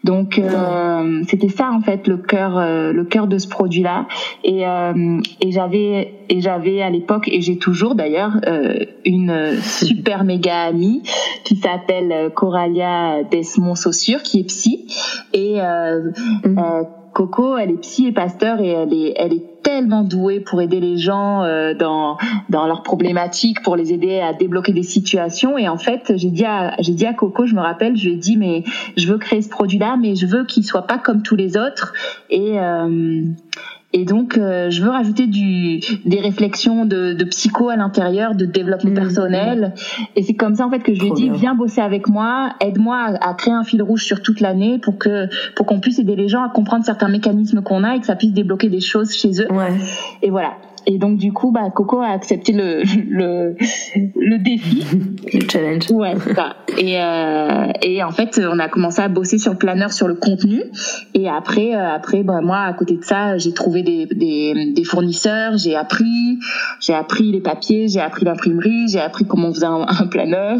Donc euh, c'était ça en fait le cœur euh, le cœur de ce produit là et euh, et j'avais et j'avais à l'époque, et j'ai toujours d'ailleurs, euh, une super méga amie qui s'appelle Coralia Desmond-Saussure, qui est psy, et euh, mm-hmm. euh, Coco, elle est psy et pasteur, et elle est elle est tellement douée pour aider les gens euh, dans dans leurs problématiques, pour les aider à débloquer des situations. Et en fait, j'ai dit à j'ai dit à Coco, je me rappelle, je lui ai dit mais je veux créer ce produit-là, mais je veux qu'il soit pas comme tous les autres, et euh, et donc euh, je veux rajouter du des réflexions de de psycho à l'intérieur, de développement mmh, personnel. Mmh. Et c'est comme ça en fait que je lui ai dit viens bosser avec moi, aide-moi à, à créer un fil rouge sur toute l'année pour que pour qu'on puisse aider les gens à comprendre certains mécanismes qu'on a et que ça puisse débloquer des choses chez eux. Ouais. Et voilà. Et donc du coup, bah Coco a accepté le le le défi, le challenge. Ouais, c'est ça. Et euh, et en fait, on a commencé à bosser sur le planeur, sur le contenu. Et après, euh, après, bah moi, à côté de ça, j'ai trouvé des des des fournisseurs. J'ai appris, j'ai appris les papiers, j'ai appris l'imprimerie, j'ai appris comment on faisait un, un planeur.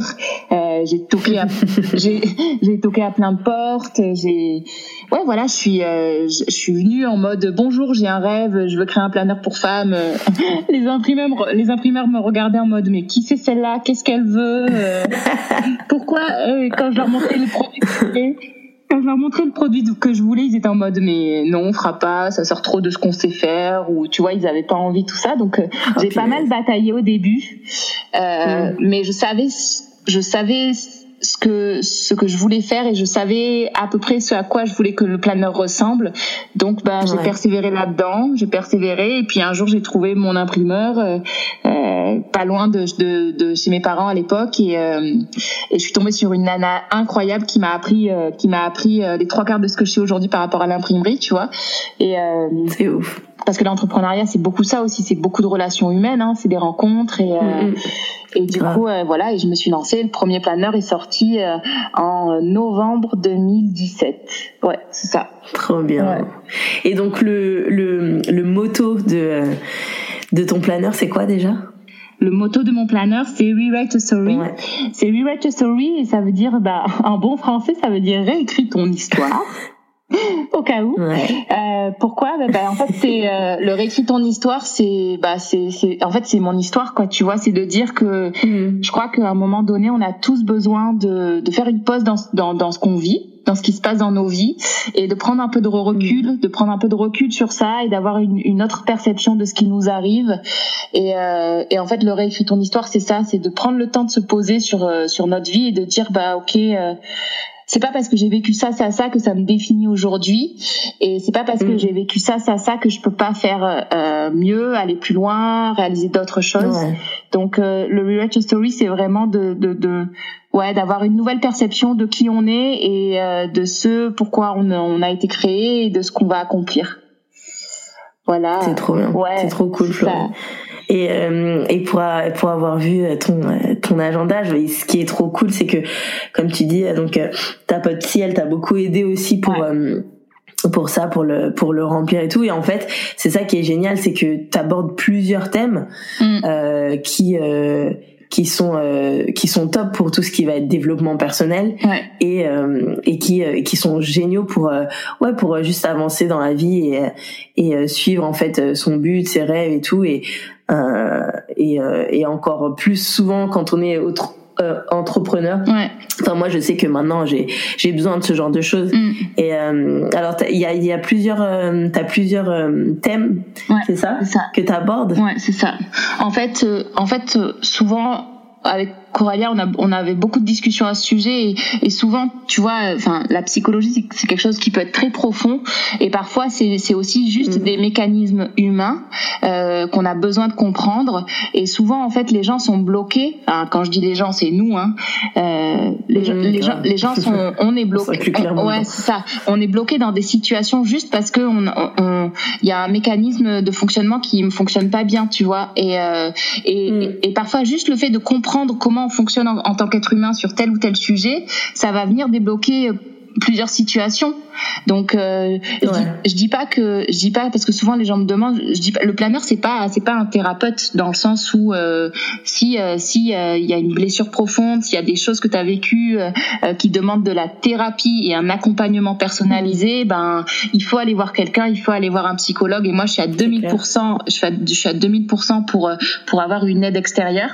Euh, j'ai toqué, à, j'ai j'ai toqué à plein de portes. J'ai, ouais, voilà, je suis euh, je suis venue en mode bonjour, j'ai un rêve, je veux créer un planeur pour femmes. Les imprimeurs, les imprimeurs me regardaient en mode mais qui c'est celle-là, qu'est-ce qu'elle veut, euh, pourquoi euh, quand je leur montrais le produit, quand je leur montrais le produit que je voulais, ils étaient en mode mais non, on fera pas, ça sort trop de ce qu'on sait faire, ou tu vois, ils avaient pas envie, tout ça. Donc euh, oh, j'ai pas mal bataillé au début, euh, mmh. mais je savais, je savais ce que ce que je voulais faire, et je savais à peu près ce à quoi je voulais que le planeur ressemble. Donc bah j'ai ouais. persévéré là-dedans, j'ai persévéré, et puis un jour j'ai trouvé mon imprimeur euh, euh, pas loin de, de de chez mes parents à l'époque, et euh, et je suis tombée sur une nana incroyable qui m'a appris euh, qui m'a appris euh, les trois quarts de ce que je sais aujourd'hui par rapport à l'imprimerie, tu vois. Et euh, c'est ouf. parce que l'entrepreneuriat, c'est beaucoup ça aussi, c'est beaucoup de relations humaines, hein, c'est des rencontres et, euh, mmh. et du ouais. coup, euh, voilà, et je me suis lancée. Le premier planeur est sorti euh, en novembre deux mille dix-sept. Ouais, c'est ça. Trop bien. Ouais. Et donc, le, le, le motto de, de ton planeur, c'est quoi déjà ? Le motto de mon planeur, c'est Rewrite a Story. Ouais. C'est Rewrite a Story et ça veut dire, bah, en bon français, ça veut dire réécris ton histoire. Au cas où. Ouais. Euh, pourquoi ? Bah, bah, en fait, c'est euh, le réécrit ton histoire, c'est bah c'est c'est en fait c'est mon histoire quoi. Tu vois, c'est de dire que mmh. je crois qu'à un moment donné, on a tous besoin de de faire une pause dans dans dans ce qu'on vit, dans ce qui se passe dans nos vies, et de prendre un peu de recul, mmh. de prendre un peu de recul sur ça et d'avoir une, une autre perception de ce qui nous arrive. Et, euh, et en fait, le réécrit ton histoire, c'est ça, c'est de prendre le temps de se poser sur euh, sur notre vie et de dire bah ok. Euh, C'est pas parce que j'ai vécu ça, ça, ça que ça me définit aujourd'hui, et c'est pas parce que mmh. j'ai vécu ça, ça, ça que je peux pas faire euh, mieux, aller plus loin, réaliser d'autres choses. Ouais. Donc euh, le Rewrite Your Story, c'est vraiment de, de, de, ouais, d'avoir une nouvelle perception de qui on est et euh, de ce pourquoi on, on a été créé et de ce qu'on va accomplir. Voilà. C'est trop bien. Ouais, c'est trop cool, Florie. Et, euh, et pour, pour avoir vu ton, ton agenda, ce qui est trop cool, c'est que, comme tu dis, donc, ta pote psy, elle t'a beaucoup aidé aussi pour, ouais. euh, pour ça, pour le, pour le remplir et tout. Et en fait, c'est ça qui est génial, c'est que t'abordes plusieurs thèmes, mm. euh, qui, euh, qui sont euh, qui sont top pour tout ce qui va être développement personnel ouais. et euh, et qui euh, qui sont géniaux pour euh, ouais pour juste avancer dans la vie et et euh, suivre en fait son but, ses rêves et tout et euh, et euh, et encore plus souvent quand on est autre euh, entrepreneur. Ouais. Enfin moi je sais que maintenant j'ai j'ai besoin de ce genre de choses mm. et euh, alors il y a il y a plusieurs euh, t'as plusieurs euh, thèmes ouais, c'est ça, c'est ça que t'abordes. Ouais c'est ça. En fait euh, en fait euh, souvent avec Coralia, on, a, on avait beaucoup de discussions à ce sujet et, et souvent, tu vois, enfin, la psychologie, c'est, c'est quelque chose qui peut être très profond et parfois, c'est, c'est aussi juste mmh. des mécanismes humains euh, qu'on a besoin de comprendre et souvent, en fait, les gens sont bloqués. Hein, quand je dis les gens, c'est nous. Hein, euh, les, mmh, les, ouais. gens, les gens sont... On est bloqués. On, ouais, c'est ça. On est bloqués dans des situations juste parce que on, on, on, y a un mécanisme de fonctionnement qui ne fonctionne pas bien, tu vois. Et, euh, et, mmh. et, et parfois, juste le fait de comprendre comment on fonctionne en, en tant qu'être humain sur tel ou tel sujet, ça va venir débloquer plusieurs situations. Donc, euh, ouais. je, dis, je dis pas que je dis pas parce que souvent les gens me demandent. Je dis pas, le planeur c'est pas c'est pas un thérapeute dans le sens où euh, si euh, si il euh, y a une blessure profonde, s'il y a des choses que t'as vécues euh, qui demandent de la thérapie et un accompagnement personnalisé, mmh. ben il faut aller voir quelqu'un, il faut aller voir un psychologue. Et moi je suis à deux mille pour cent, je suis à, je suis à deux mille pour cent pour pour avoir une aide extérieure.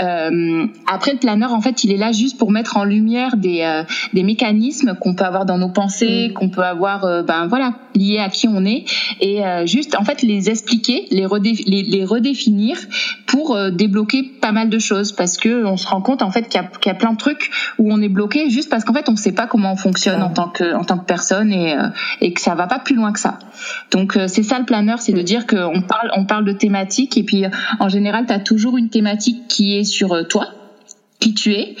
Euh, après le planeur en fait il est là juste pour mettre en lumière des euh, des mécanismes qu'on peut avoir dans nos pensées. Mmh. qu'on peut avoir, ben voilà, lié à qui on est, et euh, juste en fait les expliquer, les, redé- les, les redéfinir pour euh, débloquer pas mal de choses, parce que on se rend compte en fait qu'il y a, qu'il y a plein de trucs où on est bloqué juste parce qu'en fait on sait pas comment on fonctionne ouais. en tant que en tant que personne et euh, et que ça va pas plus loin que ça. Donc euh, c'est ça le planeur, c'est de dire que on parle on parle de thématiques et puis euh, en général t'as toujours une thématique qui est sur euh, toi. Qui tu es,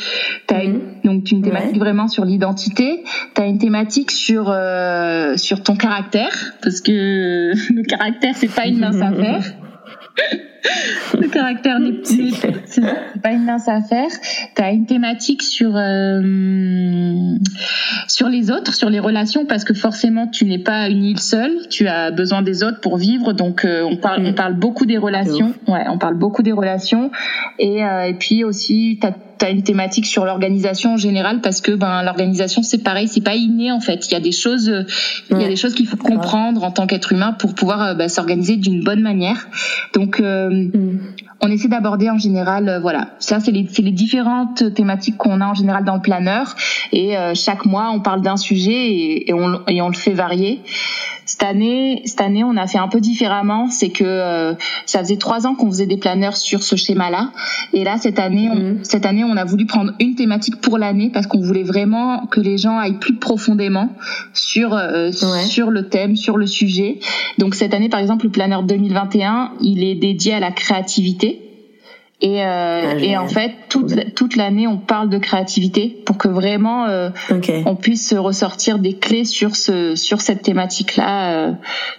t'as une donc une thématique ouais. vraiment sur l'identité, t'as une thématique sur euh, sur ton caractère parce que le caractère c'est pas une mince affaire. Le caractère des petits, c'est pas une mince affaire. T'as une thématique sur euh, sur les autres, sur les relations, parce que forcément tu n'es pas une île seule. Tu as besoin des autres pour vivre. Donc euh, on parle, on parle beaucoup des relations. Ouais, on parle beaucoup des relations. Et, euh, et puis aussi t'as t'as une thématique sur l'organisation en général parce que ben l'organisation c'est pareil, c'est pas inné en fait. Il y a des choses, ouais. il y a des choses qu'il faut comprendre en tant qu'être humain pour pouvoir ben, s'organiser d'une bonne manière. Donc euh, mm. on essaie d'aborder en général, euh, voilà, ça c'est les c'est les différentes thématiques qu'on a en général dans le planeur. Et euh, chaque mois on parle d'un sujet et, et on et on le fait varier. Cette année, cette année, on a fait un peu différemment. C'est que euh, ça faisait trois ans qu'on faisait des planeurs sur ce schéma-là, et là cette année, on, mmh. cette année, on a voulu prendre une thématique pour l'année parce qu'on voulait vraiment que les gens aillent plus profondément sur euh, ouais. sur le thème, sur le sujet. Donc cette année, par exemple, le planeur deux mille vingt et un, il est dédié à la créativité. Et, euh, ah, et en fait, toute, toute l'année, on parle de créativité pour que vraiment euh, okay. on puisse ressortir des clés sur ce, sur cette thématique-là, euh,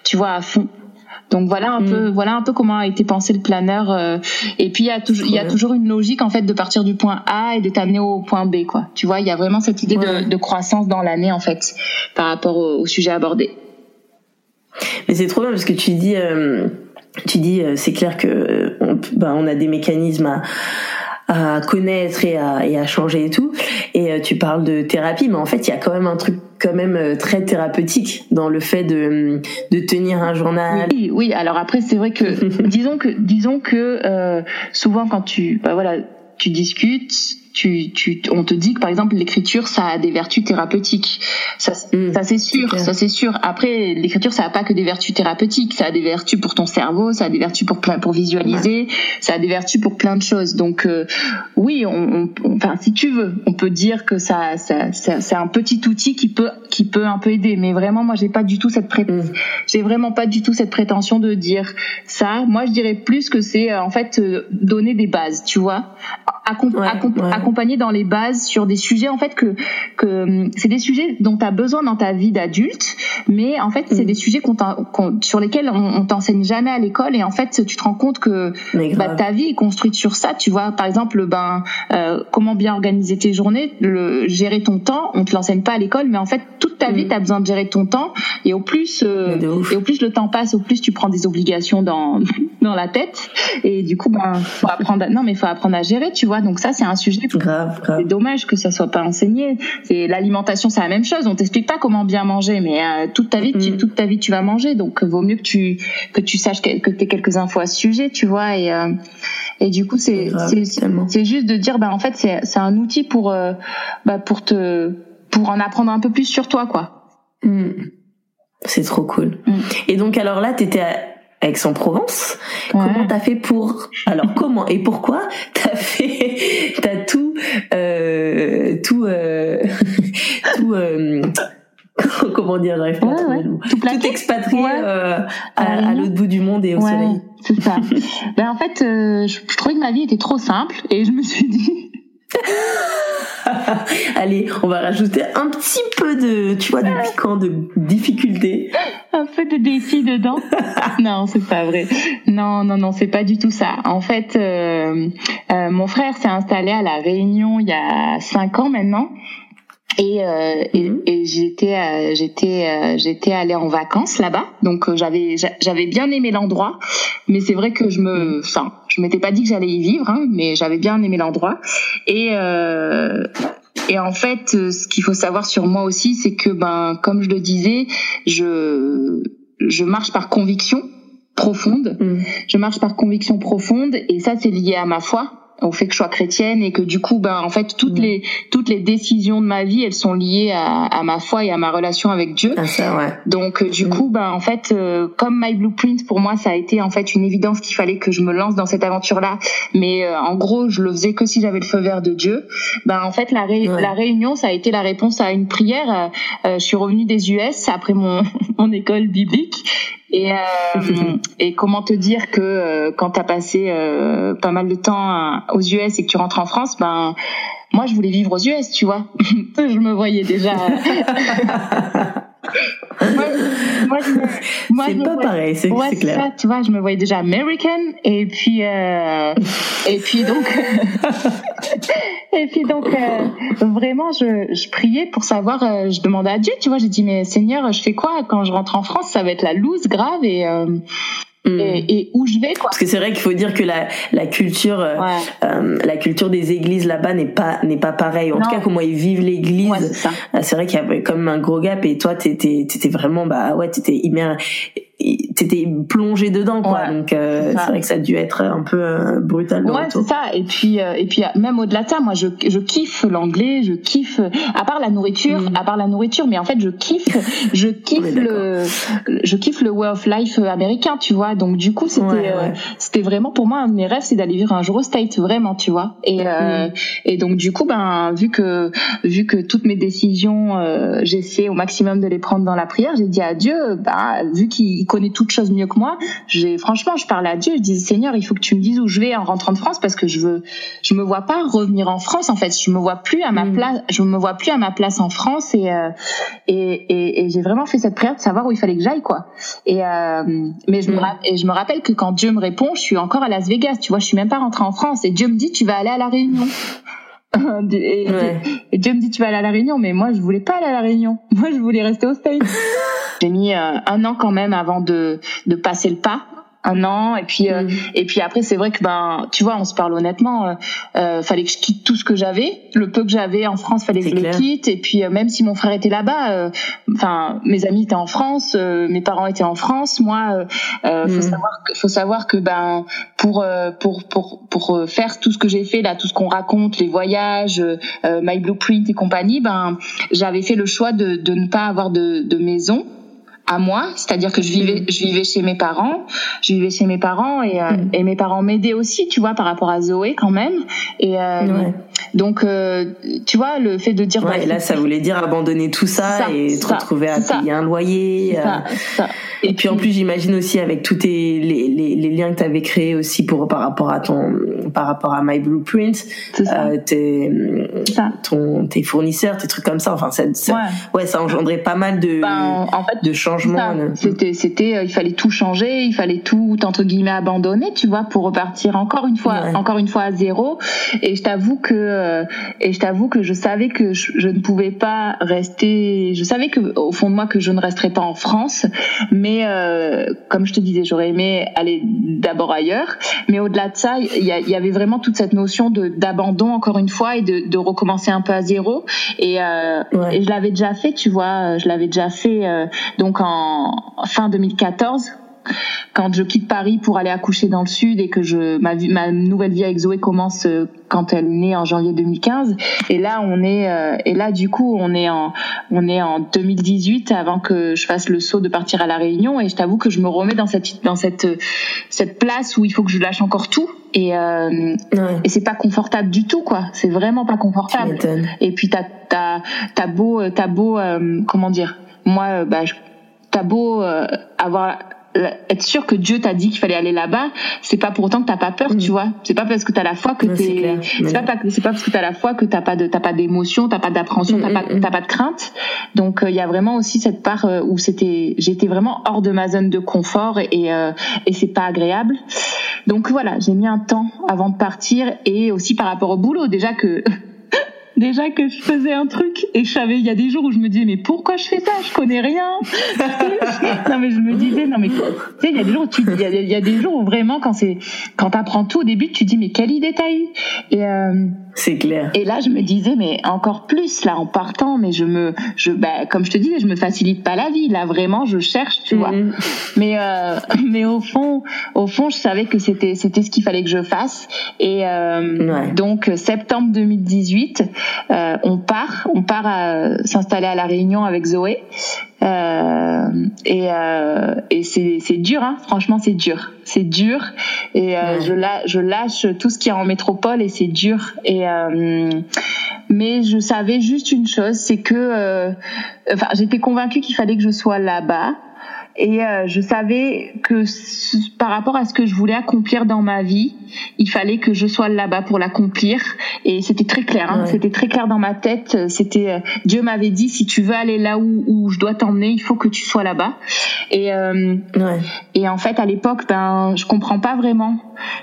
tu vois, à fond. Donc voilà un mmh. peu, voilà un peu comment a été pensé le planeur. Euh, et puis il y a toujours, il y a toujours une logique en fait de partir du point A et de t'amener au point B, quoi. Tu vois, il y a vraiment cette idée ouais. de, de croissance dans l'année en fait par rapport au, au sujet abordé. Mais c'est trop bien parce que tu dis, euh, tu dis, euh, c'est clair que euh, on, bah, on a des mécanismes à à connaître et à, et à changer et tout. Et tu parles de thérapie, mais en fait, il y a quand même un truc quand même très thérapeutique dans le fait de de tenir un journal. Oui, oui. Alors après, c'est vrai que disons que disons que euh, souvent quand tu bah voilà tu discutes. Tu, tu, on te dit que par exemple l'écriture ça a des vertus thérapeutiques, ça, mmh, ça c'est sûr, c'est ça c'est sûr. Après l'écriture ça a pas que des vertus thérapeutiques, ça a des vertus pour ton cerveau, ça a des vertus pour plein, pour visualiser, ouais. ça a des vertus pour plein de choses. Donc euh, oui, on, on, enfin si tu veux, on peut dire que ça, ça, ça, c'est un petit outil qui peut, qui peut un peu aider. Mais vraiment moi j'ai pas du tout cette prétention, mmh. j'ai vraiment pas du tout cette prétention de dire ça. Moi je dirais plus que c'est en fait euh, donner des bases, tu vois. Accom- ouais, accom- ouais. accompagner dans les bases sur des sujets en fait que que c'est des sujets dont tu as besoin dans ta vie d'adulte, mais en fait c'est mmh. des sujets qu'on qu'on, sur lesquels on, on t'enseigne jamais à l'école, et en fait tu te rends compte que bah, ta vie est construite sur ça, tu vois. Par exemple ben euh, comment bien organiser tes journées, le, gérer ton temps, on te l'enseigne pas à l'école, mais en fait toute ta mmh. vie tu as besoin de gérer ton temps, et au plus euh, et au plus le temps passe, au plus tu prends des obligations dans dans la tête, et du coup ben faut apprendre à, non mais faut apprendre à gérer, tu vois. Donc ça c'est un sujet grave, grave. C'est dommage que ça soit pas enseigné. C'est l'alimentation, c'est la même chose. On t'explique pas comment bien manger, mais euh, toute ta vie, mmh. tu, toute ta vie tu vas manger. Donc vaut mieux que tu que tu saches que, que t'aies quelques infos à ce sujet, tu vois. Et euh, et du coup c'est c'est, grave, c'est, c'est, c'est juste de dire bah en fait c'est c'est un outil pour euh, bah pour te pour en apprendre un peu plus sur toi, quoi. Mmh. C'est trop cool. Mmh. Et donc alors là t'étais à Aix-en-Provence, ouais. comment t'as fait pour alors comment et pourquoi t'as fait t'as tout euh, tout euh, tout euh, comment dire j'arrive pas ouais, à trouver ouais. le mot tout, tout expatrié ouais. euh, à, à l'autre bout du monde et au ouais, soleil. C'est ça. Ben en fait euh, je, je trouvais que ma vie était trop simple et je me suis dit allez, on va rajouter un petit peu de, tu vois, de piquant, de difficulté. Un peu de défi dedans. Non, c'est pas vrai. Non, non, non, c'est pas du tout ça. En fait, euh, euh, mon frère s'est installé à La Réunion il y a cinq ans maintenant. Et, euh, et, et j'étais, euh, j'étais, euh, j'étais allée en vacances là-bas, donc euh, j'avais, j'avais bien aimé l'endroit, mais c'est vrai que je me, enfin, je m'étais pas dit que j'allais y vivre, hein, mais j'avais bien aimé l'endroit. Et euh, et en fait, ce qu'il faut savoir sur moi aussi, c'est que ben, comme je le disais, je, je marche par conviction profonde, mm. je marche par conviction profonde, et ça, c'est lié à ma foi. Au fait que je sois chrétienne, et que du coup ben en fait toutes mmh. les toutes les décisions de ma vie elles sont liées à à ma foi et à ma relation avec Dieu. Ah, ça, ouais. Donc du mmh. coup ben en fait euh, comme My Blueprint pour moi ça a été en fait une évidence qu'il fallait que je me lance dans cette aventure là, mais euh, en gros je le faisais que si j'avais le feu vert de Dieu. Ben en fait la ré- ouais. la réunion ça a été la réponse à une prière. Euh, je suis revenue des U S après mon mon école biblique. Et, euh, et comment te dire que euh, quand t'as passé euh, pas mal de temps à, aux U S et que tu rentres en France, ben moi je voulais vivre aux U S, tu vois. Je me voyais déjà. moi, moi, je me, moi, c'est je pas me pareil, c'est, ouais, c'est clair. Ça, tu vois, je me voyais déjà américaine, et puis euh, et puis donc et puis donc euh, vraiment, je je priais pour savoir, euh, je demandais à Dieu, tu vois, j'ai dit mais Seigneur, je fais quoi quand je rentre en France, ça va être la loose grave, et euh, Et, et où je vais, quoi. Parce que c'est vrai qu'il faut dire que la la culture ouais. euh, la culture des églises là-bas n'est pas n'est pas pareille. En non. tout cas comment ils vivent l'église. Ouais, c'est, c'est vrai qu'il y avait quand même un gros gap, et toi t'étais t'étais vraiment bah ouais t'étais immer t'étais plongée dedans, quoi. Ouais, donc euh, c'est, c'est vrai que ça a dû être un peu euh, brutal. Ouais, retour. C'est ça. Et puis euh, et puis même au-delà de ça, moi je je kiffe l'anglais, je kiffe à part la nourriture, mmh. à part la nourriture, mais en fait je kiffe je kiffe le je kiffe le way of life américain, tu vois. Donc du coup, c'était ouais, ouais. Euh, c'était vraiment pour moi un de mes rêves, c'est d'aller vivre un jour au States, vraiment, tu vois. Et euh, mmh. et donc du coup, ben vu que vu que toutes mes décisions, euh, j'essaie au maximum de les prendre dans la prière, j'ai dit à Dieu, bah ben, vu qu'il connais toutes choses mieux que moi. J'ai, franchement, je parlais à Dieu, je disais, Seigneur, il faut que tu me dises où je vais en rentrant de France, parce que je veux, je me vois pas revenir en France, en fait. Je me vois plus à ma mmh. place, je me vois plus à ma place en France, et, euh, et, et, et j'ai vraiment fait cette prière de savoir où il fallait que j'aille, quoi. Et, euh, mais je mmh. me, ra- et je me rappelle que quand Dieu me répond, je suis encore à Las Vegas, tu vois, je suis même pas rentrée en France, et Dieu me dit, tu vas aller à La Réunion. Et, ouais. et Dieu me dit, tu vas aller à La Réunion, mais moi je voulais pas aller à La Réunion, moi je voulais rester au States. J'ai mis euh, un an quand même avant de de passer le pas, un an, et puis euh, mmh. et puis après c'est vrai que ben tu vois, on se parle honnêtement, euh, euh, fallait que je quitte tout ce que j'avais, le peu que j'avais en France, fallait c'est que je clair. le quitte, et puis euh, même si mon frère était là-bas, enfin euh, mes amis étaient en France, euh, mes parents étaient en France, moi euh, mmh. faut savoir que, faut savoir que ben pour euh, pour pour pour faire tout ce que j'ai fait là, tout ce qu'on raconte, les voyages, euh, My Blueprint et compagnie, ben j'avais fait le choix de de ne pas avoir de de maison à moi, c'est-à-dire que je vivais, je vivais chez mes parents, je vivais chez mes parents et, euh, mm. et mes parents m'aidaient aussi, tu vois, par rapport à Zoé quand même. Et euh, ouais. donc, euh, tu vois, le fait de dire. Ouais, bah, et là, ça voulait dire abandonner tout ça, ça et te retrouver à payer un loyer. C'est euh... ça, c'est ça. Et, et puis, puis en plus, j'imagine aussi avec tous tes les, les les liens que t'avais créés aussi pour par rapport à ton par rapport à My Blueprint, euh, tes ton tes fournisseurs, tes trucs comme ça. Enfin, ça, ça ouais. ouais, ça engendrait pas mal de ben, en fait, de changements. Ça, c'était, c'était, euh, il fallait tout changer, il fallait tout entre guillemets abandonner, tu vois, pour repartir encore une fois, ouais. encore une fois à zéro. Et je t'avoue que, euh, et je t'avoue que je savais que je, je ne pouvais pas rester. Je savais que au fond de moi que je ne resterais pas en France, mais euh, comme je te disais, j'aurais aimé aller d'abord ailleurs. Mais au-delà de ça, il y, y avait vraiment toute cette notion de d'abandon encore une fois et de, de recommencer un peu à zéro. Et, euh, ouais. et je l'avais déjà fait, tu vois, je l'avais déjà fait. Euh, donc en en fin deux mille quatorze, quand je quitte Paris pour aller accoucher dans le sud et que je ma, vie, ma nouvelle vie avec Zoé commence quand elle naît en janvier deux mille quinze, et là on est euh, et là du coup on est en on est en deux mille dix-huit avant que je fasse le saut de partir à La Réunion, et je t'avoue que je me remets dans cette dans cette cette place où il faut que je lâche encore tout. Et, euh, ouais. et c'est pas confortable du tout, quoi. C'est vraiment pas confortable. Et puis t'as t'as t'as beau t'as beau euh, comment dire, moi bah je t'as beau euh, avoir être sûr que Dieu t'a dit qu'il fallait aller là-bas, c'est pas pour autant que t'as pas peur, mmh. tu vois. C'est pas parce que t'as la foi que non, t'es, c'est, clair, c'est pas c'est pas parce que t'as la foi que t'as pas de, t'as pas d'émotion, t'as pas d'appréhension, mmh, t'as pas, mmh. t'as pas de crainte. Donc il euh, y a vraiment aussi cette part euh, où c'était, j'étais vraiment hors de ma zone de confort et et, euh, et c'est pas agréable. Donc voilà, j'ai mis un temps avant de partir, et aussi par rapport au boulot, déjà que. Déjà que je faisais un truc et je savais, il y a des jours où je me disais, mais pourquoi je fais ça? Je connais rien. Non, mais je me disais, non, mais, tu sais, il y a des jours où tu, il y a, il y a des jours où vraiment, quand c'est, quand t'apprends tout au début, tu te dis, mais quelle idée t'as eu? Et, euh, c'est clair. Et là, je me disais, mais encore plus, là, en partant, mais je me, je, bah, comme je te disais, je me facilite pas la vie. Là, vraiment, je cherche, tu mmh. vois. Mais, euh, mais au fond, au fond, je savais que c'était, c'était ce qu'il fallait que je fasse. Et, euh, ouais. donc, septembre deux mille dix-huit, Euh, on part, on part à, s'installer à La Réunion avec Zoé, euh, et, euh, et c'est, c'est dur, hein. Franchement, c'est dur, c'est dur. Et euh, ouais. je, la, je lâche tout ce qu'il y a en métropole et c'est dur. Et euh, mais je savais juste une chose, c'est que, euh, enfin, j'étais convaincue qu'il fallait que je sois là-bas. Et euh, je savais que ce, par rapport à ce que je voulais accomplir dans ma vie, il fallait que je sois là-bas pour l'accomplir. Et c'était très clair, hein, ouais. c'était très clair dans ma tête. C'était euh, Dieu m'avait dit, si tu veux aller là où, où je dois t'emmener, il faut que tu sois là-bas. Et euh, ouais. et en fait, à l'époque, ben je comprends pas vraiment,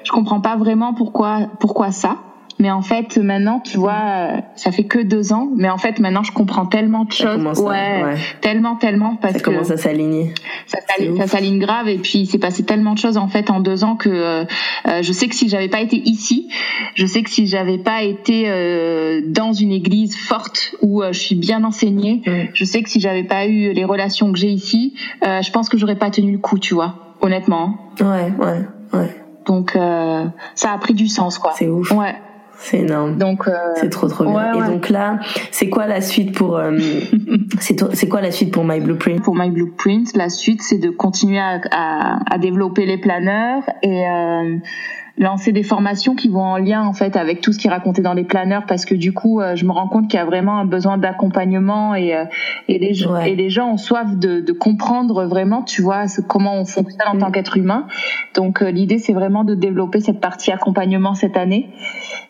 je comprends pas vraiment pourquoi pourquoi ça. Mais en fait, maintenant, tu vois, ça fait que deux ans. Mais en fait, maintenant, je comprends tellement de choses. Ça ouais, à, ouais, tellement, tellement. Parce ça commence que à s'aligner. Ça s'aligne, ça s'aligne grave. Et puis, il s'est passé tellement de choses, en fait, en deux ans que euh, je sais que si j'avais pas été ici, je sais que si j'avais pas été euh, dans une église forte où euh, je suis bien enseignée, mmh. je sais que si j'avais pas eu les relations que j'ai ici, euh, je pense que j'aurais pas tenu le coup, tu vois, honnêtement. Ouais, ouais, ouais. Donc, euh, ça a pris du sens, quoi. C'est ouf. Ouais. C'est énorme. Donc, euh... c'est trop trop bien. Ouais, ouais. Et donc là, c'est quoi la suite pour euh, c'est, to- c'est quoi la suite pour My Blueprint? Pour My Blueprint, la suite c'est de continuer à, à, à développer les planeurs et euh, lancer des formations qui vont en lien en fait avec tout ce qui est raconté dans les planeurs, parce que du coup euh, je me rends compte qu'il y a vraiment un besoin d'accompagnement et euh, et les ouais. et les gens ont soif de de comprendre vraiment, tu vois, ce, comment on fonctionne en mmh. tant qu'être humain. Donc euh, l'idée c'est vraiment de développer cette partie accompagnement cette année.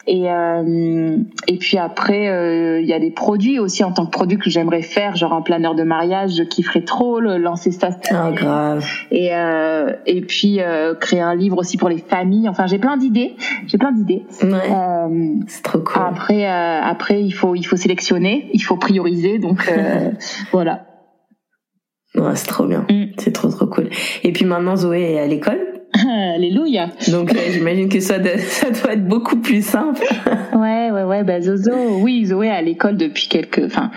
Et euh, et puis après il euh, y a des produits aussi en tant que produit que j'aimerais faire, genre un planeur de mariage, je kifferais trop le lancer ça. Ah oh, grave. Et euh, et puis euh, créer un livre aussi pour les familles. Enfin, j'ai plein d'idées, j'ai plein d'idées. Ouais. Euh, c'est trop cool. Après euh, après il faut il faut sélectionner, il faut prioriser, donc euh, voilà. Ouais, c'est trop bien. Mm. C'est trop trop cool. Et puis maintenant Zoé est à l'école. Alléluia. Donc euh, j'imagine que ça doit, ça doit être beaucoup plus simple. Ouais ouais ouais bah Zozo oui Zoé à l'école depuis quelques enfin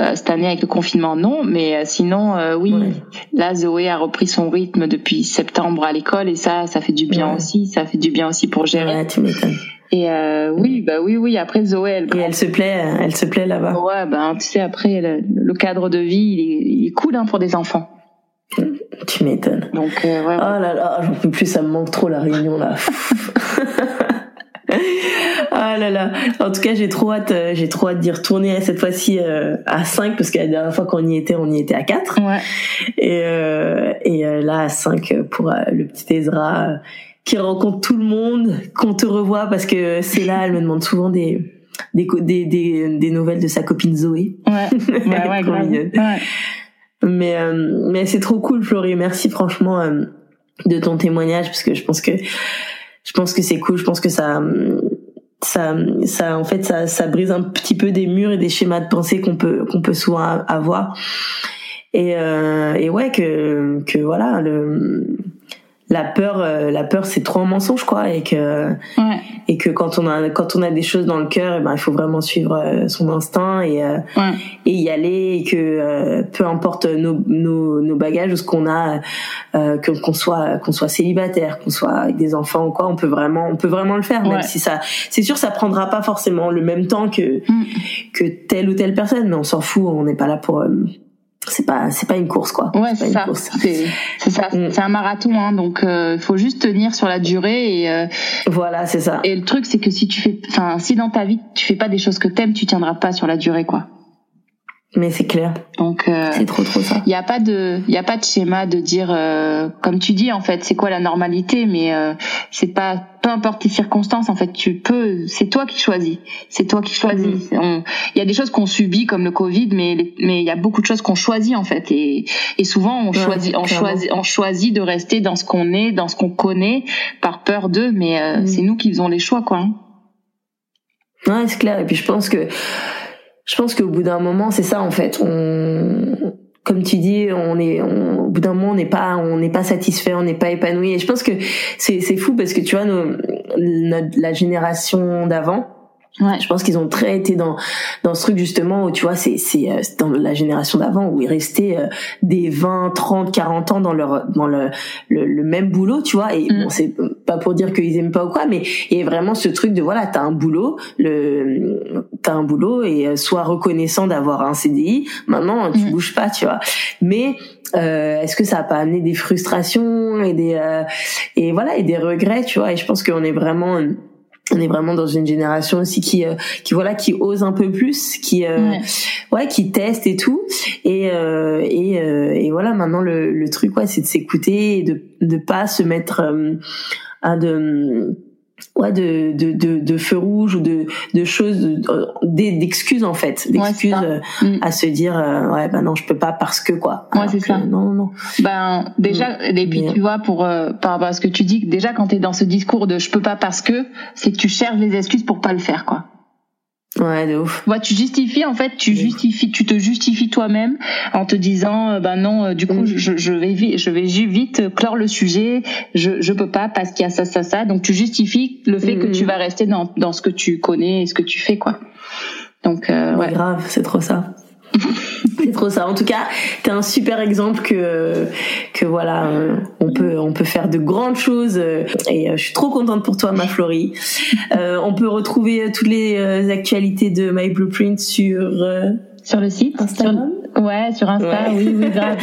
euh, cette année avec le confinement non mais euh, sinon euh, oui ouais. Là Zoé a repris son rythme depuis septembre à l'école et ça ça fait du bien ouais. aussi ça fait du bien aussi pour gérer. Ouais, tu m'étonnes. Et euh, oui bah oui oui après Zoé elle et elle se plaît elle se plaît là-bas. Ouais ben bah, tu sais après le, le cadre de vie il est, il est cool hein pour des enfants. Tu m'étonnes. Donc, euh, ouais, ouais. Oh là là, j'en peux plus, ça me manque trop la Réunion là. Ah là là. En tout cas, j'ai trop hâte, euh, j'ai trop hâte d'y retourner cette fois-ci euh, à cinq, parce que la dernière fois qu'on y était, on y était à quatre. Ouais. Et, euh, et euh, là, à cinq pour euh, le petit Ezra euh, qui rencontre tout le monde, qu'on te revoit, parce que c'est là, elle me demande souvent des des des des, des nouvelles de sa copine Zoé. Ouais. Ouais, ouais, grave. Mignonne. Ouais. Mais euh, mais c'est trop cool Florie, merci franchement euh, de ton témoignage, parce que je pense que je pense que c'est cool, je pense que ça ça ça en fait ça ça brise un petit peu des murs et des schémas de pensée qu'on peut qu'on peut souvent avoir. Et euh, et ouais que que voilà le la peur euh, la peur c'est trop un mensonge quoi, et que ouais. et que quand on a quand on a des choses dans le cœur, eh ben il faut vraiment suivre euh, son instinct et euh, ouais. et y aller, et que euh, peu importe nos nos nos bagages ou ce qu'on a euh, que qu'on soit qu'on soit célibataire, qu'on soit avec des enfants ou quoi, on peut vraiment on peut vraiment le faire, même ouais. si ça c'est sûr ça prendra pas forcément le même temps que mm. que telle ou telle personne, mais on s'en fout, on n'est pas là pour euh, c'est pas c'est pas une course quoi. Ouais, c'est, c'est ça. C'est, c'est ça, mm. c'est un marathon hein, donc il euh, faut juste tenir sur la durée et euh, voilà, c'est ça. Et le truc c'est que si tu fais enfin si dans ta vie tu fais pas des choses que t'aimes, tu tiendras pas sur la durée quoi. Mais c'est clair. Donc euh, c'est trop trop ça. Il y a pas de il y a pas de schéma de dire euh, comme tu dis en fait, c'est quoi la normalité, mais euh, c'est pas peu importe tes circonstances en fait, tu peux c'est toi qui choisis. C'est toi qui choisis. Il y a des choses qu'on subit comme le Covid, mais les, mais il y a beaucoup de choses qu'on choisit en fait, et et souvent on ouais, choisit on clairement. choisit on choisit de rester dans ce qu'on est, dans ce qu'on connaît par peur d'eux, mais euh, mm. c'est nous qui faisons les choix quoi. Hein. Ouais, c'est clair, et puis je pense que Je pense qu'au bout d'un moment, c'est ça en fait. On, comme tu dis, on est, on, au bout d'un moment, on n'est pas, on n'est pas satisfait, on n'est pas épanoui. Et je pense que c'est, c'est fou parce que tu vois, nos, notre, la génération d'avant, ouais. je pense qu'ils ont très été dans, dans ce truc justement où tu vois, c'est, c'est, c'est dans la génération d'avant où ils restaient des vingt, trente, quarante ans dans leur, dans le, le, le même boulot, tu vois. Et mm. bon, c'est pas pour dire qu'ils aiment pas ou quoi, mais il y a vraiment ce truc de voilà, t'as un boulot, le t'as un boulot et sois reconnaissant d'avoir un C D I. Maintenant, tu mmh. bouges pas, tu vois. Mais euh, est-ce que ça a pas amené des frustrations et des euh, et voilà et des regrets, tu vois. Et je pense qu'on est vraiment on est vraiment dans une génération aussi qui euh, qui voilà qui ose un peu plus, qui euh, ouais. ouais qui teste et tout. Et euh, et euh, et voilà maintenant le le truc ouais c'est de s'écouter et de de pas se mettre euh, Hein, de ouais de de de, de feux rouges ou de de choses de, d'excuses en fait d'excuses ouais, euh, à se dire euh, ouais ben non je peux pas parce que quoi. Ouais c'est que, ça. Non non. Ben déjà mmh. et puis tu vois pour euh, parce que tu dis que déjà quand t'es dans ce discours de je peux pas parce que, c'est que tu cherches les excuses pour pas le faire quoi. Ouais, de ouf. Ouais, tu justifies en fait, tu justifies, tu te justifies toi-même en te disant euh, ben non, euh, du coup je, je vais vite, je vais vite clore le sujet, je je peux pas parce qu'il y a ça ça ça, donc tu justifies le fait mmh. que tu vas rester dans dans ce que tu connais et ce que tu fais quoi. Donc euh, ouais. C'est grave, c'est trop ça. C'est trop ça. En tout cas, t'es un super exemple que que voilà, on peut on peut faire de grandes choses et je suis trop contente pour toi, ma Florie. Euh, on peut retrouver toutes les actualités de My Blueprint sur euh, sur le site Instagram. Sur, ouais, sur Insta. Ouais. Oui, oui, grave.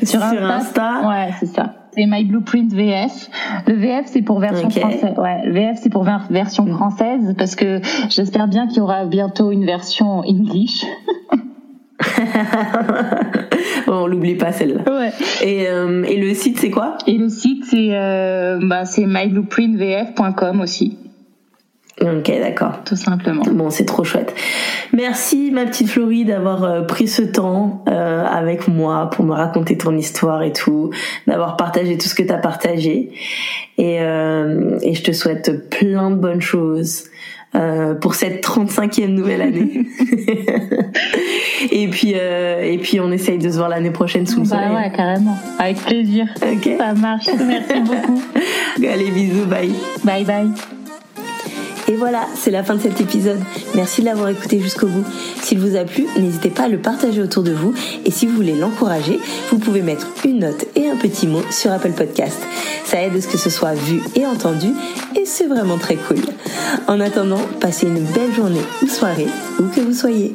Sur, sur Insta. Sur Insta. Ouais, c'est ça. C'est My Blueprint V F. Le V F, c'est pour version okay. française. Ouais, le V F, c'est pour ver- version française, parce que j'espère bien qu'il y aura bientôt une version English. On l'oublie pas celle-là. Ouais. Et, euh, et le site, c'est quoi ? Et le site, c'est, euh, bah, c'est my blueprint v f point com aussi. Ok, d'accord. Tout simplement. Bon, c'est trop chouette. Merci, ma petite Florie, d'avoir euh, pris ce temps euh, avec moi pour me raconter ton histoire et tout, d'avoir partagé tout ce que t'as partagé. Et, euh, et je te souhaite plein de bonnes choses euh, pour cette trente-cinquième nouvelle année. et puis, euh, et puis, on essaye de se voir l'année prochaine sous bah le soleil. Ouais, carrément. Avec plaisir. Ok. Ça marche. Merci beaucoup. Allez, bisous, bye. Bye, bye. Et voilà, c'est la fin de cet épisode. Merci de l'avoir écouté jusqu'au bout. S'il vous a plu, n'hésitez pas à le partager autour de vous. Et si vous voulez l'encourager, vous pouvez mettre une note et un petit mot sur Apple Podcast. Ça aide à ce que ce soit vu et entendu. Et c'est vraiment très cool. En attendant, passez une belle journée ou soirée, où que vous soyez.